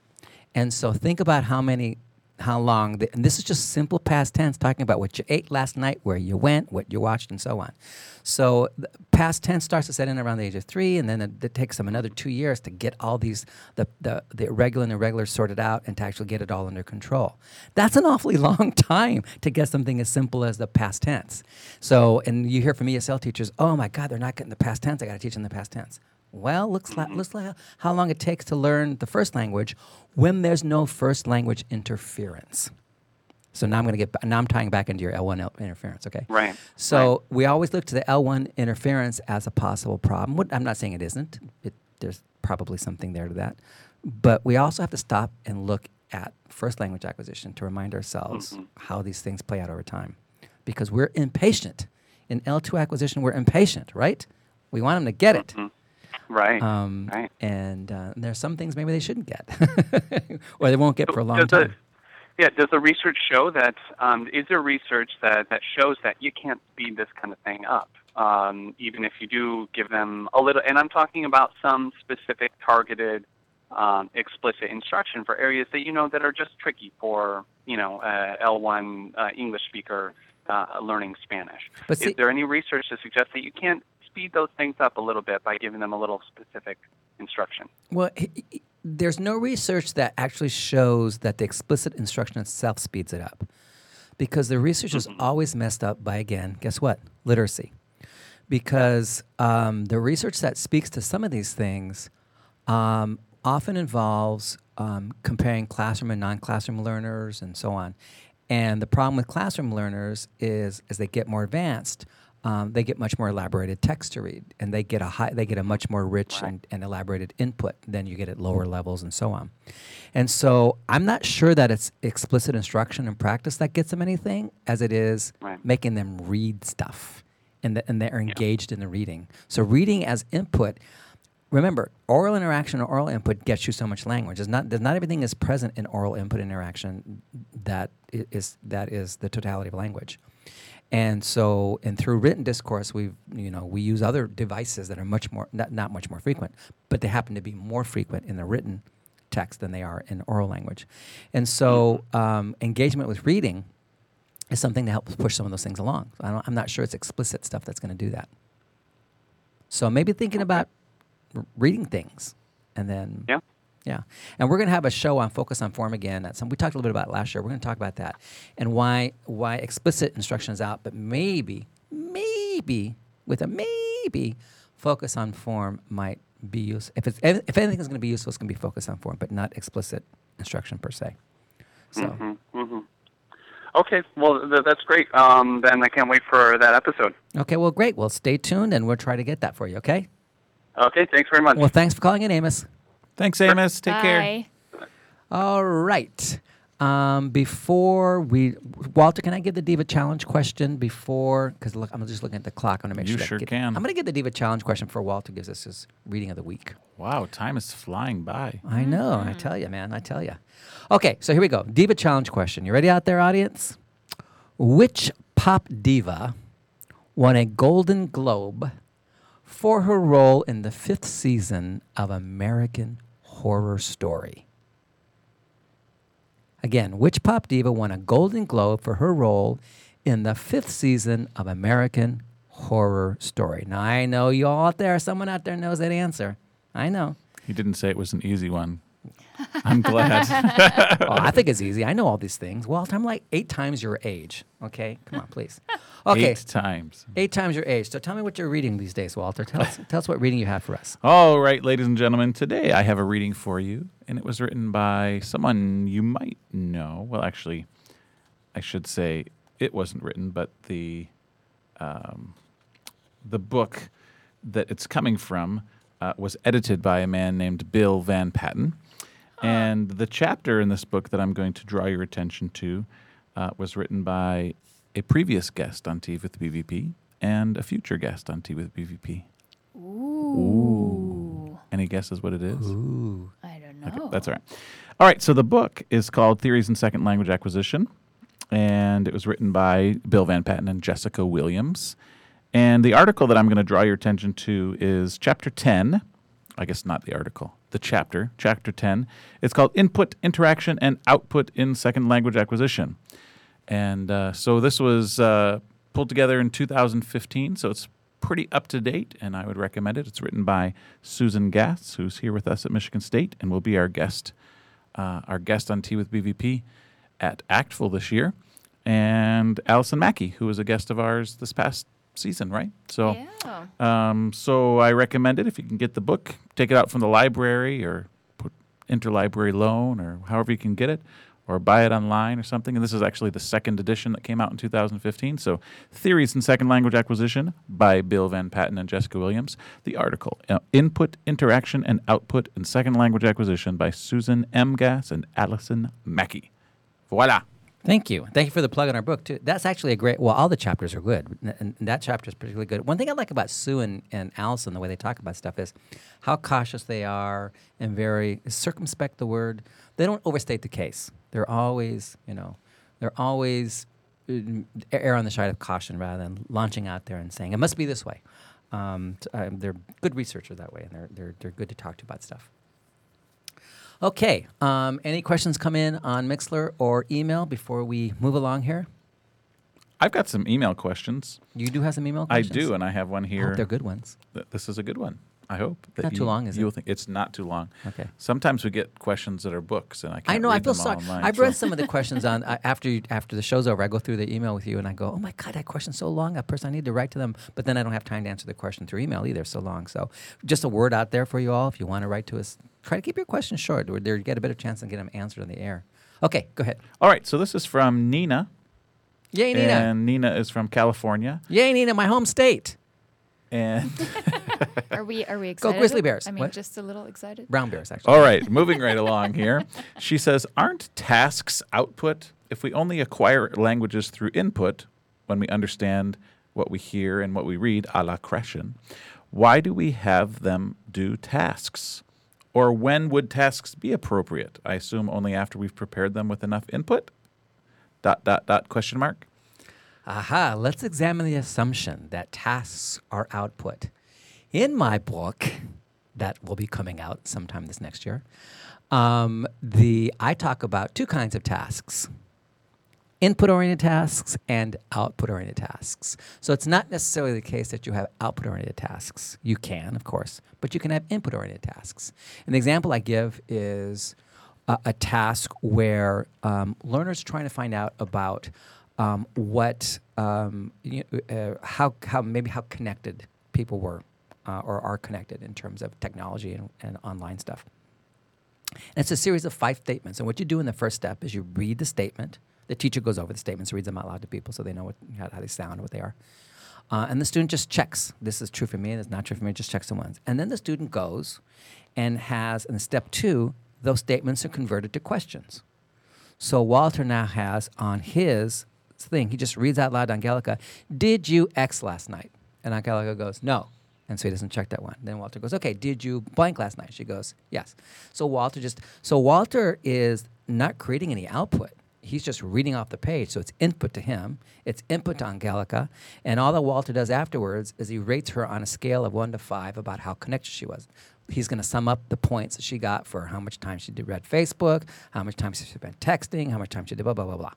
And so think about how many, how long, the, and this is just simple past tense talking about what you ate last night, where you went, what you watched, and so on. So the past tense starts to set in around the age of three, and then it, it takes them another two years to get all these, the, the, the irregular and irregular sorted out and to actually get it all under control. That's an awfully long time to get something as simple as the past tense. So, and you hear from E S L teachers, oh my God, they're not getting the past tense, I gotta teach them the past tense. Well, looks like, looks like how long it takes to learn the first language when there's no first language interference. So now I'm going to get now I'm tying back into your L one interference, okay? Right. So right. we always look to the L one interference as a possible problem. What, I'm not saying it isn't. It, there's probably something there to that, but we also have to stop and look at first language acquisition to remind ourselves mm-hmm. how these things play out over time, because we're impatient. In L two acquisition, we're impatient, right? We want them to get it. Mm-hmm. Right. Um, right. And uh, there are some things maybe they shouldn't get, or they won't get for a long does time. The, yeah. Does the research show that? Um, is there research that, that shows that you can't speed this kind of thing up, um, even if you do give them a little? And I'm talking about some specific targeted, um, explicit instruction for areas that you know that are just tricky for you know uh, L one uh, English speaker uh, learning Spanish. But see, is there any research to suggest that you can't speed those things up a little bit by giving them a little specific instruction? Well, there's no research that actually shows that the explicit instruction itself speeds it up, because the research mm-hmm. is always messed up by, again, guess what? Literacy. Because um, the research that speaks to some of these things um, often involves um, comparing classroom and non-classroom learners and so on. And the problem with classroom learners is as they get more advanced, um, they get much more elaborated text to read, and they get a high, they get a much more rich and, and elaborated input than you get at lower levels and so on. And so I'm not sure that it's explicit instruction and practice that gets them anything as it is right. making them read stuff, and, the, and they're engaged yeah. in the reading. So reading as input, remember, oral interaction or oral input gets you so much language. It's not, not everything is present in oral input interaction that is, that is the totality of language. And so, and through written discourse, we you know we use other devices that are much more not, not much more frequent, but they happen to be more frequent in the written text than they are in oral language. And so, um, engagement with reading is something that helps push some of those things along. I don't, I'm not sure it's explicit stuff that's going to do that. So maybe thinking about r- reading things, and then yeah. Yeah, and we're going to have a show on Focus on Form again. That's something we talked a little bit about it last year. We're going to talk about that and why why explicit instruction is out, but maybe, maybe, with a maybe, Focus on Form might be useful. If it's if anything is going to be useful, it's going to be Focus on Form, but not explicit instruction per se. So, mm-hmm, mm-hmm. Okay, well, th- that's great. Um, then I can't wait for that episode. Okay, well, great. Well, stay tuned, and we'll try to get that for you, okay? Okay, thanks very much. Well, thanks for calling in, Amos. Thanks, Amos. Take Bye. Care. All right. Um, before we, Walter, can I give the Diva Challenge question before? Because look, I'm just looking at the clock. I'm gonna make you sure. You sure I get, can. I'm gonna get the Diva Challenge question before Walter gives us his reading of the week. Wow, time is flying by. I know. Mm. I tell you, man. I tell you. Okay, so here we go. Diva Challenge question. You ready out there, audience? Which pop diva won a Golden Globe for her role in the fifth season of American Horror Story? Again, which pop diva won a Golden Globe for her role in the fifth season of American Horror Story? Now, I know you all out there, someone out there knows that answer. I know. He didn't say it was an easy one. I'm glad. Oh, I think it's easy. I know all these things. Well, I'm like eight times your age. Okay? Come on, please. Okay. Eight times. Eight times your age. So tell me what you're reading these days, Walter. Tell us, tell us what reading you have for us. All right, ladies and gentlemen. Today I have a reading for you, and it was written by someone you might know. Well, actually, I should say it wasn't written, but the um, the book that it's coming from uh, was edited by a man named Bill Van Patten. And the chapter in this book that I'm going to draw your attention to uh, was written by a previous guest on Tea with B V P and a future guest on Tea with B V P. Ooh. Ooh. Any guesses what it is? Ooh. I don't know. Okay, that's all right. All right, so the book is called Theories in Second Language Acquisition, and it was written by Bill Van Patten and Jessica Williams. And the article that I'm going to draw your attention to is Chapter ten. I guess not the article. The chapter, chapter ten. It's called Input, Interaction, and Output in Second Language Acquisition. And uh, so this was uh, pulled together in two thousand fifteen, so it's pretty up-to-date, and I would recommend it. It's written by Susan Gass, who's here with us at Michigan State, and will be our guest uh, our guest on Tea with B V P at A C T F L this year, and Alison Mackey, who was a guest of ours this past season, right? So, yeah. um, so I recommend it. If you can get the book, take it out from the library or put interlibrary loan or however you can get it, or buy it online or something. And this is actually the second edition that came out in two thousand fifteen. So, Theories in Second Language Acquisition by Bill Van Patten and Jessica Williams. The article, uh, Input, Interaction, and Output in Second Language Acquisition by Susan M. Gass and Alison Mackey. Voila. Thank you. Thank you for the plug on our book, too. That's actually a great... Well, all the chapters are good, and that chapter is particularly good. One thing I like about Sue and, and Allison, the way they talk about stuff, is how cautious they are and very... circumspect the word. They don't overstate the case. They're always, you know, they're always err on the side of caution rather than launching out there and saying, it must be this way. Um, t- uh, they're good researchers that way, and they're they're they're good to talk to about stuff. Okay. Um, any questions come in on Mixlr or email before we move along here? I've got some email questions. You do have some email questions? I do, and I have one here. I hope they're good ones. Th- this is a good one. I hope. That not you, too long, is it? Think it's not too long. Okay. Sometimes we get questions that are books, and I can't I know, read I feel them sorry. Online. I've so. read some of the questions on uh, after you, after the show's over. I go through the email with you, and I go, oh, my God, that question's so long. That person, I need to write to them. But then I don't have time to answer the question through email either, so long. So just a word out there for you all. If you want to write to us, try to keep your questions short. Or you get a better chance to get them answered on the air. Okay, go ahead. All right, so this is from Nina. Yay, Nina. And Nina is from California. Yay, Nina, my home state. And are we are we excited? Go Grizzly Bears. I mean, what? Just a little excited. Brown Bears, actually. All right, moving right along here. She says, aren't tasks output? If we only acquire languages through input, when we understand what we hear and what we read, a la Krashen, why do we have them do tasks? Or when would tasks be appropriate? I assume only after we've prepared them with enough input? Dot, dot, dot, question mark. Aha, let's examine the assumption that tasks are output. In my book, that will be coming out sometime this next year, um, the I talk about two kinds of tasks, input-oriented tasks and output-oriented tasks. So it's not necessarily the case that you have output-oriented tasks. You can, of course, but you can have input-oriented tasks. And the example I give is uh, a task where um, learners are trying to find out about um, what, um, you know, uh, how, how maybe how connected people were uh, or are connected in terms of technology and, and online stuff. And it's a series of five statements. And what you do in the first step is you read the statement. The teacher goes over the statements, reads them out loud to people so they know what, how, how they sound, what they are. Uh, and the student just checks. This is true for me, and it's not true for me. Just checks the ones. And then the student goes and has, in step two, those statements are converted to questions. So Walter now has on his thing, he just reads out loud to Angelica, did you X last night? And Angelica goes, no. And so he doesn't check that one. Then Walter goes, okay, did you blank last night? She goes, yes. So Walter just, so Walter is not creating any output. He's just reading off the page, so it's input to him. It's input to Angelica. And all that Walter does afterwards is he rates her on a scale of one to five about how connected she was. He's going to sum up the points that she got for how much time she did read Facebook, how much time she spent texting, how much time she did blah, blah, blah, blah.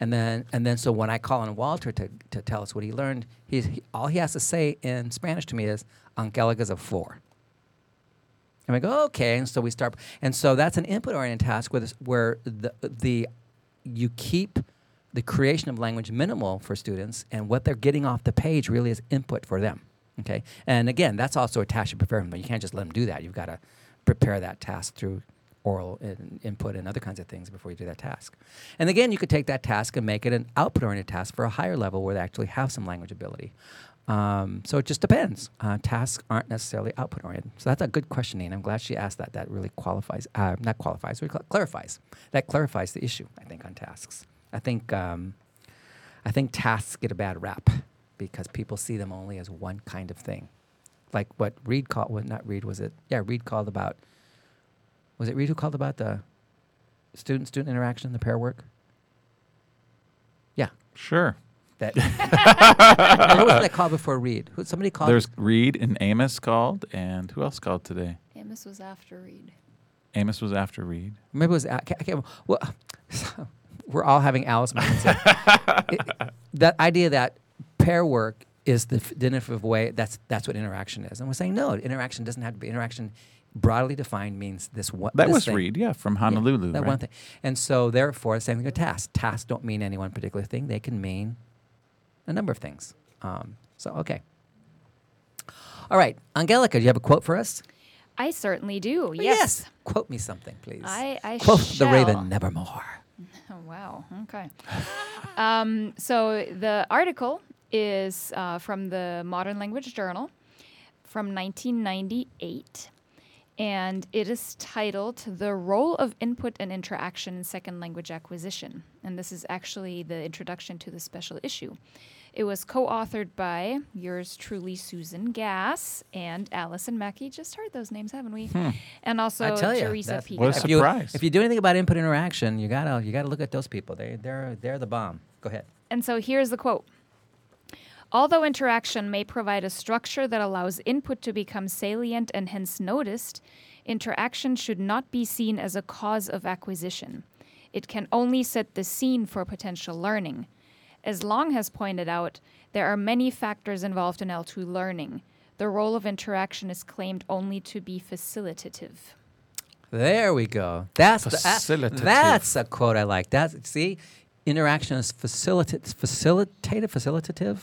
And then, and then so when I call on Walter to, to tell us what he learned, he's, he, all he has to say in Spanish to me is, Angelica's a four. And we go, okay. And so we start. And so that's an input-oriented task where, this, where the the... you keep the creation of language minimal for students, and what they're getting off the page really is input for them, okay? And again, that's also a task you prepare them, but you can't just let them do that. You've got to prepare that task through oral in- input and other kinds of things before you do that task. And again, you could take that task and make it an output-oriented task for a higher level where they actually have some language ability. Um, so it just depends. Uh, tasks aren't necessarily output-oriented. So that's a good question, Nina. I'm glad she asked that. That really qualifies, uh, not qualifies, but cl- clarifies. That clarifies the issue, I think, on tasks. I think um, I think tasks get a bad rap because people see them only as one kind of thing. Like what Reed called, well, not Reed, was it? Yeah, Reed called about, was it Reed who called about the student-student interaction, the pair work? Yeah. Sure. That who was that called before Reed? Who, somebody called. There's Reed and Amos called, and who else called today? Amos was after Reed. Amos was after Reed. Maybe it was. A- I can't, well, we're all having Alice moments. That idea that pair work is the definitive way. That's that's what interaction is, and we're saying no. Interaction doesn't have to be interaction. Broadly defined means this one. That this was thing. Reed, yeah, from Honolulu. Yeah, that right? One thing, and so therefore, same thing with tasks. Tasks don't mean any one particular thing. They can mean a number of things. Um, so, okay. All right. Angelica, do you have a quote for us? I certainly do, yes. yes. Quote me something, please. I, I quote shall. The Raven Nevermore. Oh, wow. Okay. um, so the article is uh, from the Modern Language Journal from nineteen ninety-eight, and it is titled The Role of Input and Interaction in Second Language Acquisition. And this is actually the introduction to the special issue. It was co-authored by yours truly, Susan Gass, and Alison Mackey. Just heard those names, haven't we? Hmm. And also Teresa P. What a surprise. If you do anything about input interaction, you gotta you gotta look at those people. They they're they're the bomb. Go ahead. And so here's the quote. Although interaction may provide a structure that allows input to become salient and hence noticed, interaction should not be seen as a cause of acquisition. It can only set the scene for potential learning. As Long has pointed out, there are many factors involved in L two learning. The role of interaction is claimed only to be facilitative. There we go. That's facilitative. The, uh, that's a quote I like. That's, see, interaction is facilita- facilitative. Facilitative.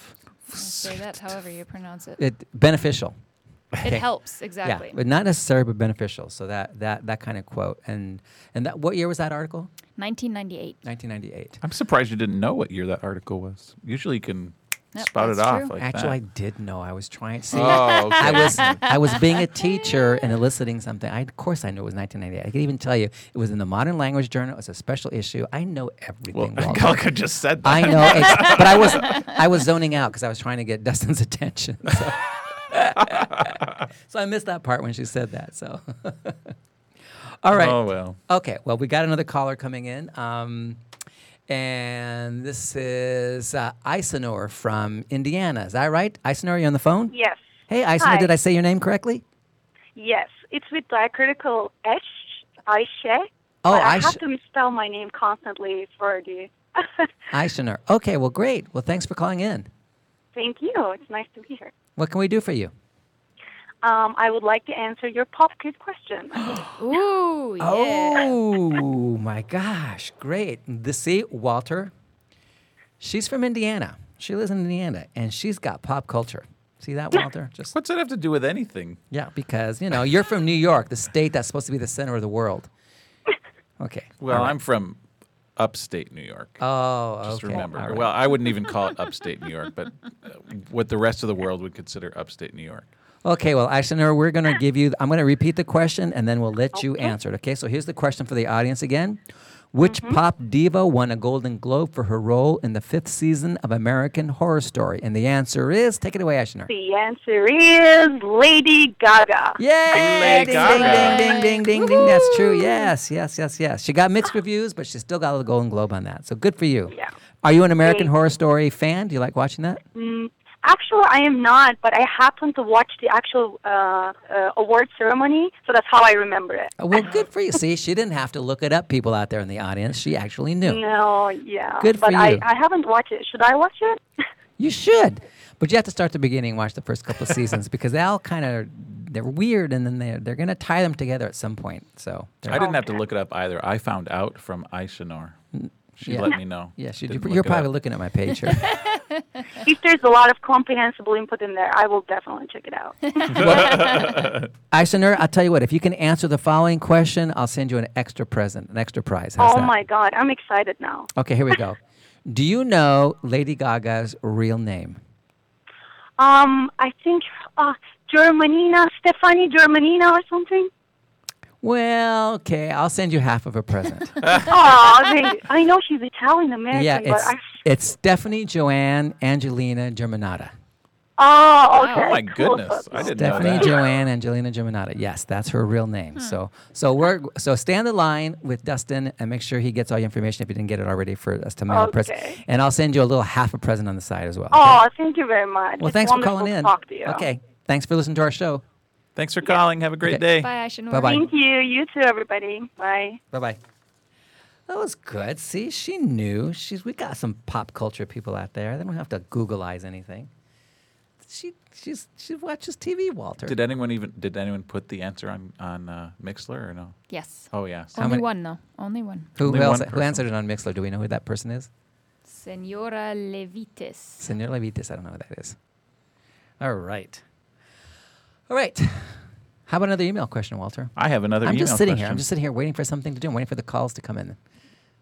Say that however you pronounce it. It beneficial. It helps, exactly. Yeah, but not necessary, but beneficial. So that that that kind of quote. And and that, what year was that article? nineteen ninety-eight nineteen ninety-eight I'm surprised you didn't know what year that article was. Usually you can yep, spout it off. Like Actually, that. I did know. I was trying to see. Oh, okay. I was I was being a teacher and eliciting something. I, of course, I knew it was nineteen ninety-eight I could even tell you it was in the Modern Language Journal. It was a special issue. I know everything. Well, Angelica just said that. I know, ex- but I was I was zoning out because I was trying to get Dustin's attention. So. So I missed that part when she said that. So, all right. Oh well. Okay. Well, we got another caller coming in, um, and this is uh, Isenor from Indiana. Is that right? Isenor, are you on the phone? Yes. Hey, Isenor, did I say your name correctly? Yes. It's with diacritical s, Aisha. Oh, I Aisha. have to misspell my name constantly for the. Isenor. Okay. Well, great. Well, thanks for calling in. Thank you. It's nice to be here. What can we do for you? Um, I would like to answer your pop quiz question. Ooh, yeah. Oh, my gosh. Great. This, see, Walter, she's from Indiana. She lives in Indiana, and she's got pop culture. See that, Walter? Just what's that have to do with anything? Yeah, because, you know, you're from New York, the state that's supposed to be the center of the world. Okay. Well, right. I'm from upstate New York. Oh, just okay. remember. Right. Well, I wouldn't even call it upstate New York, but what the rest of the world would consider upstate New York. Okay, well, Isenor, we're going to give you, I'm going to repeat the question and then we'll let you okay. answer it. Okay, so here's the question for the audience again. Which mm-hmm. pop diva won a Golden Globe for her role in the fifth season of American Horror Story? And the answer is, take it away, Isenor. The answer is Lady Gaga. Yay! Lady ding, Gaga. Ding, ding, ding, ding, ding, ding. That's true. Yes, yes, yes, yes. She got mixed reviews, but she still got a Golden Globe on that. So good for you. Yeah. Are you an American Thanks. Horror Story fan? Do you like watching that? Mm. Actually, I am not, but I happened to watch the actual uh, uh, award ceremony, so that's how I remember it. Well, good for you. See, she didn't have to look it up, people out there in the audience. She actually knew. No, yeah. Good for you. But I, I haven't watched it. Should I watch it? You should. But you have to start the beginning and watch the first couple of seasons because they all kind of, they're weird, and then they're, they're going to tie them together at some point. So I didn't okay. have to look it up either. I found out from Isenor. N- She yeah. let me know. Yeah, she did. You're probably up. looking at my page here. If there's a lot of comprehensible input in there, I will definitely check it out. Well, Isenor, I'll tell you what. If you can answer the following question, I'll send you an extra present, an extra prize. How's oh, that? My God. I'm excited now. Okay, here we go. Do you know Lady Gaga's real name? Um, I think uh, Germanina, Stefani Germanina or something. Well, okay, I'll send you half of a present. Oh, they, I know she's Italian-American, yeah, but I... it's Stephanie Joanne Angelina Germanata. Oh, okay. Oh, my cool. goodness. I didn't Stephanie know that. Joanne Angelina Germanata. Yes, that's her real name. Hmm. So so we're so stay on the line with Dustin and make sure he gets all your information if you didn't get it already for us to mail okay. a present. And I'll send you a little half a present on the side as well. Oh, okay? Thank you very much. Well, it's thanks for calling in. Talk to you. Okay, thanks for listening to our show. Thanks for calling. Yeah. Have a great okay. day. Bye, Isenor. Bye-bye. Thank you. You too, everybody. Bye. Bye-bye. That was good. See, she knew. She's. We got some pop culture people out there. They don't have to Googleize anything. She she's she watches T V, Walter. Did anyone even did anyone put the answer on on uh, Mixlr or no? Yes. Oh yes. Only How many? one though. Only one. Who, Only who else? One who answered it on Mixlr? Do we know who that person is? Senora Levites. Senora Levites. I don't know who that is. All right. All right. How about another email question, Walter? I have another I'm email question. I'm just sitting question. here. I'm just sitting here waiting for something to do. I'm waiting for the calls to come in.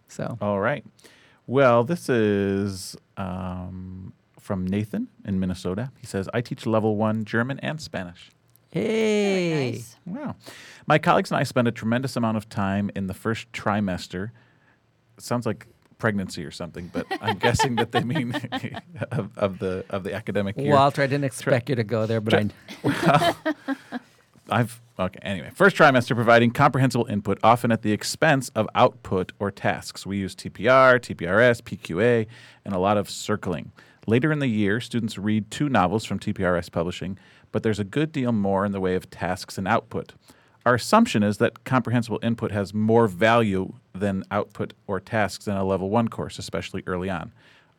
So. All right. Well, this is um, from Nathan in Minnesota. He says, I teach level one German and Spanish. Hey. Very nice. Wow. My colleagues and I spend a tremendous amount of time in the first trimester. Sounds like pregnancy or something, but I'm guessing that they mean of, of the of the academic year. Walter, I didn't expect Tri- you to go there, but Tri- I... Well, I've... Okay, anyway. First trimester, providing comprehensible input, often at the expense of output or tasks. We use T P R, T P R S, P Q A, and a lot of circling. Later in the year, students read two novels from T P R S Publishing, but there's a good deal more in the way of tasks and output. Our assumption is that comprehensible input has more value than output or tasks in a level one course, especially early on.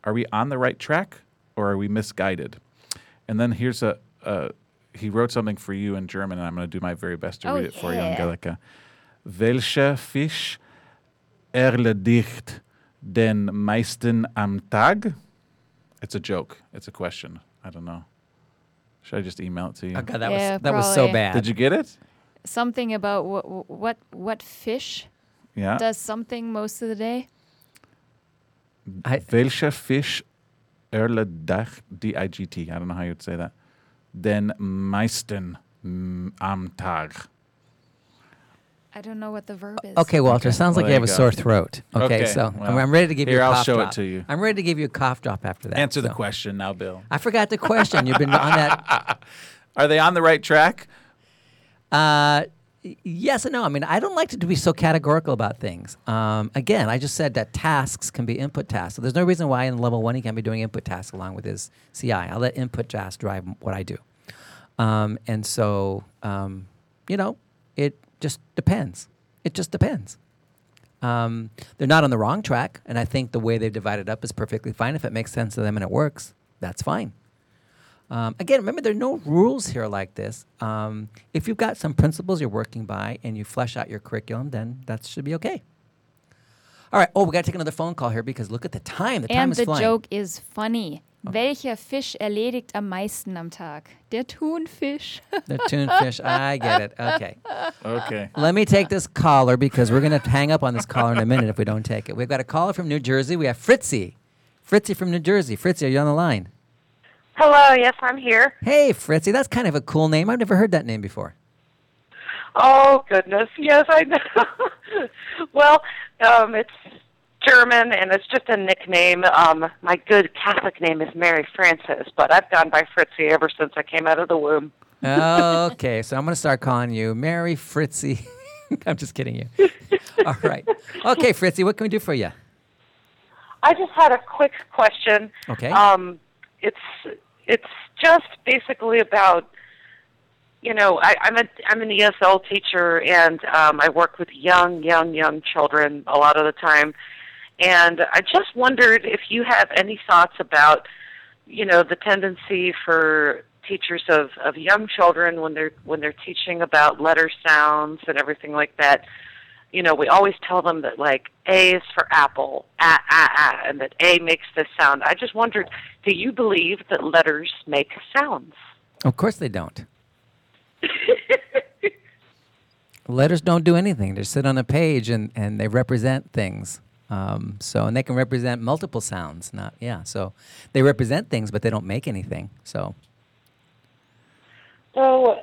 Are we on the right track or are we misguided? And then here's a, uh, he wrote something for you in German, and I'm going to do my very best to oh, read it yeah. for you, Angelica. Welcher Fisch erledigt den meisten am Tag? It's a joke. It's a question. I don't know. Should I just email it to you? Oh God, that yeah, was that probably. was so bad. Did you get it? Something about what what what fish yeah. does something most of the day? I, Welcher Fisch erle Dach D I G T? I don't know how you would say that. Den meisten am Tag. I don't know what the verb is. Okay, Walter. Okay. Sounds well, like you have you a sore throat. Okay, okay so well, I'm, I'm ready to give here, you a cough drop. Here, I'll show drop. it to you. I'm ready to give you a cough drop after that. Answer so. the question now, Bill. I forgot the question. You've been on that. Are they on the right track? Uh, yes and no. I mean, I don't like to be so categorical about things. Um, again, I just said that tasks can be input tasks. So there's no reason why in level one he can't be doing input tasks along with his C I. I'll let input tasks drive what I do. Um, and so, um, you know, it... just depends. It just depends. Um, they're not on the wrong track, and I think the way they've divided up is perfectly fine. If it makes sense to them and it works, that's fine. Um, again, remember, there are no rules here like this. Um, if you've got some principles you're working by and you flesh out your curriculum, then that should be okay. All right. Oh, we got to take another phone call here because look at the time. The time and is flying. And the joke is funny. Okay. Welcher Fisch erledigt am meisten am Tag? Der Thunfisch. The Thunfisch. I get it. Okay. Okay. Let me take this caller because we're going to hang up on this caller in a minute if we don't take it. We've got a caller from New Jersey. We have Fritzy. Fritzy from New Jersey. Fritzy, are you on the line? Hello. Yes, I'm here. Hey, Fritzy. That's kind of a cool name. I've never heard that name before. Oh, goodness. Yes, I know. Well, um, it's... German, and it's just a nickname. Um, my good Catholic name is Mary Frances, but I've gone by Fritzy ever since I came out of the womb. Okay, so I'm going to start calling you Mary Fritzy. I'm just kidding you. All right. Okay, Fritzy, what can we do for you? I just had a quick question. Okay. Um, it's it's just basically about, you know, I, I'm a I'm an E S L teacher, and um, I work with young, young, young children a lot of the time. And I just wondered if you have any thoughts about, you know, the tendency for teachers of, of young children when they're when they're teaching about letter sounds and everything like that. You know, we always tell them that, like, A is for apple, ah, ah, ah, and that A makes this sound. I just wondered, do you believe that letters make sounds? Of course they don't. Letters don't do anything. They sit on a page and, and they represent things. Um, so, and they can represent multiple sounds, not, yeah, so they represent things, but they don't make anything, so. So,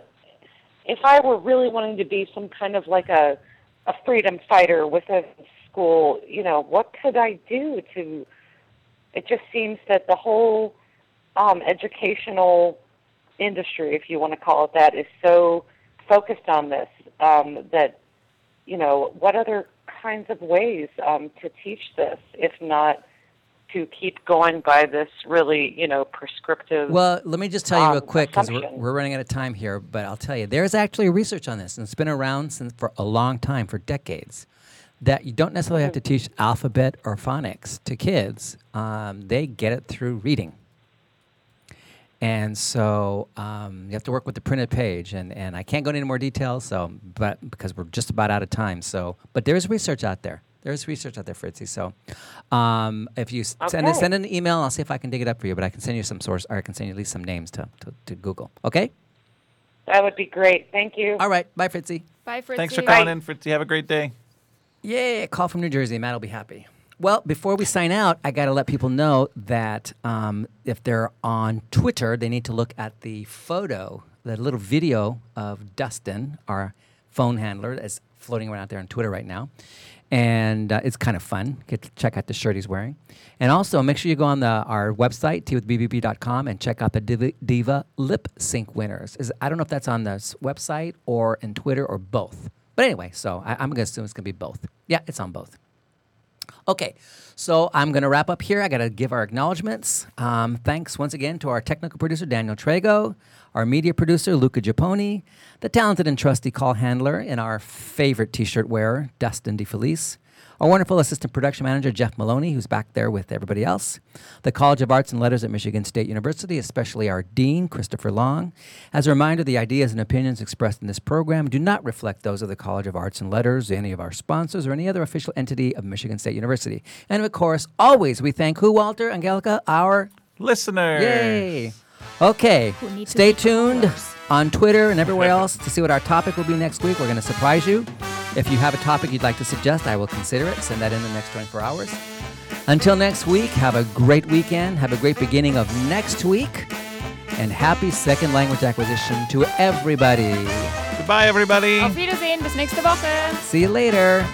if I were really wanting to be some kind of like a, a freedom fighter within school, you know, what could I do to, it just seems that the whole um, educational industry, if you want to call it that, is so focused on this, um, that, you know, what other kinds of ways um, to teach this, if not to keep going by this really, you know, prescriptive. Well, let me just tell you um, real quick, because we're, we're running out of time here, but I'll tell you, there's actually research on this, and it's been around since for a long time, for decades, that you don't necessarily have to teach alphabet or phonics to kids. Um, they get it through reading. And so um, you have to work with the printed page, and, and I can't go into more details, so but because we're just about out of time. So, but there is research out there. There is research out there, Fritzy. So, um, if you okay. send send an email, I'll see if I can dig it up for you. But I can send you some source, or I can send you at least some names to, to, to Google. Okay. That would be great. Thank you. All right. Bye, Fritzy. Bye, Fritzy. Thanks for calling Bye. in, Fritzy. Have a great day. Yeah, call from New Jersey. Matt will be happy. Well, before we sign out, I got to let people know that um, if they're on Twitter, they need to look at the photo, the little video of Dustin, our phone handler, that's floating around out there on Twitter right now. And uh, it's kind of fun. Get to check out the shirt he's wearing. And also, make sure you go on the, our website, tea with b b p dot com, and check out the Diva, Diva Lip Sync winners. Is, I don't know if that's on the website or in Twitter or both. But anyway, so I, I'm going to assume it's going to be both. Yeah, it's on both. Okay, so I'm going to wrap up here. I got to give our acknowledgments. Um, thanks once again to our technical producer, Daniel Trago, our media producer, Luca Giapponi, the talented and trusty call handler, and our favorite T-shirt wearer, Dustin DeFelice, our wonderful assistant production manager, Jeff Maloney, who's back there with everybody else, the College of Arts and Letters at Michigan State University, especially our dean, Christopher Long. As a reminder, the ideas and opinions expressed in this program do not reflect those of the College of Arts and Letters, any of our sponsors, or any other official entity of Michigan State University. And, of course, always we thank who, Walter, Angelica, our... listeners. Yay! Okay, stay tuned on Twitter and everywhere else to see what our topic will be next week. We're going to surprise you. If you have a topic you'd like to suggest, I will consider it. Send that in the next twenty-four hours. Until next week, have a great weekend. Have a great beginning of next week. And happy second language acquisition to everybody. Goodbye, everybody. Auf Wiedersehen. Bis nächste Woche. See you later.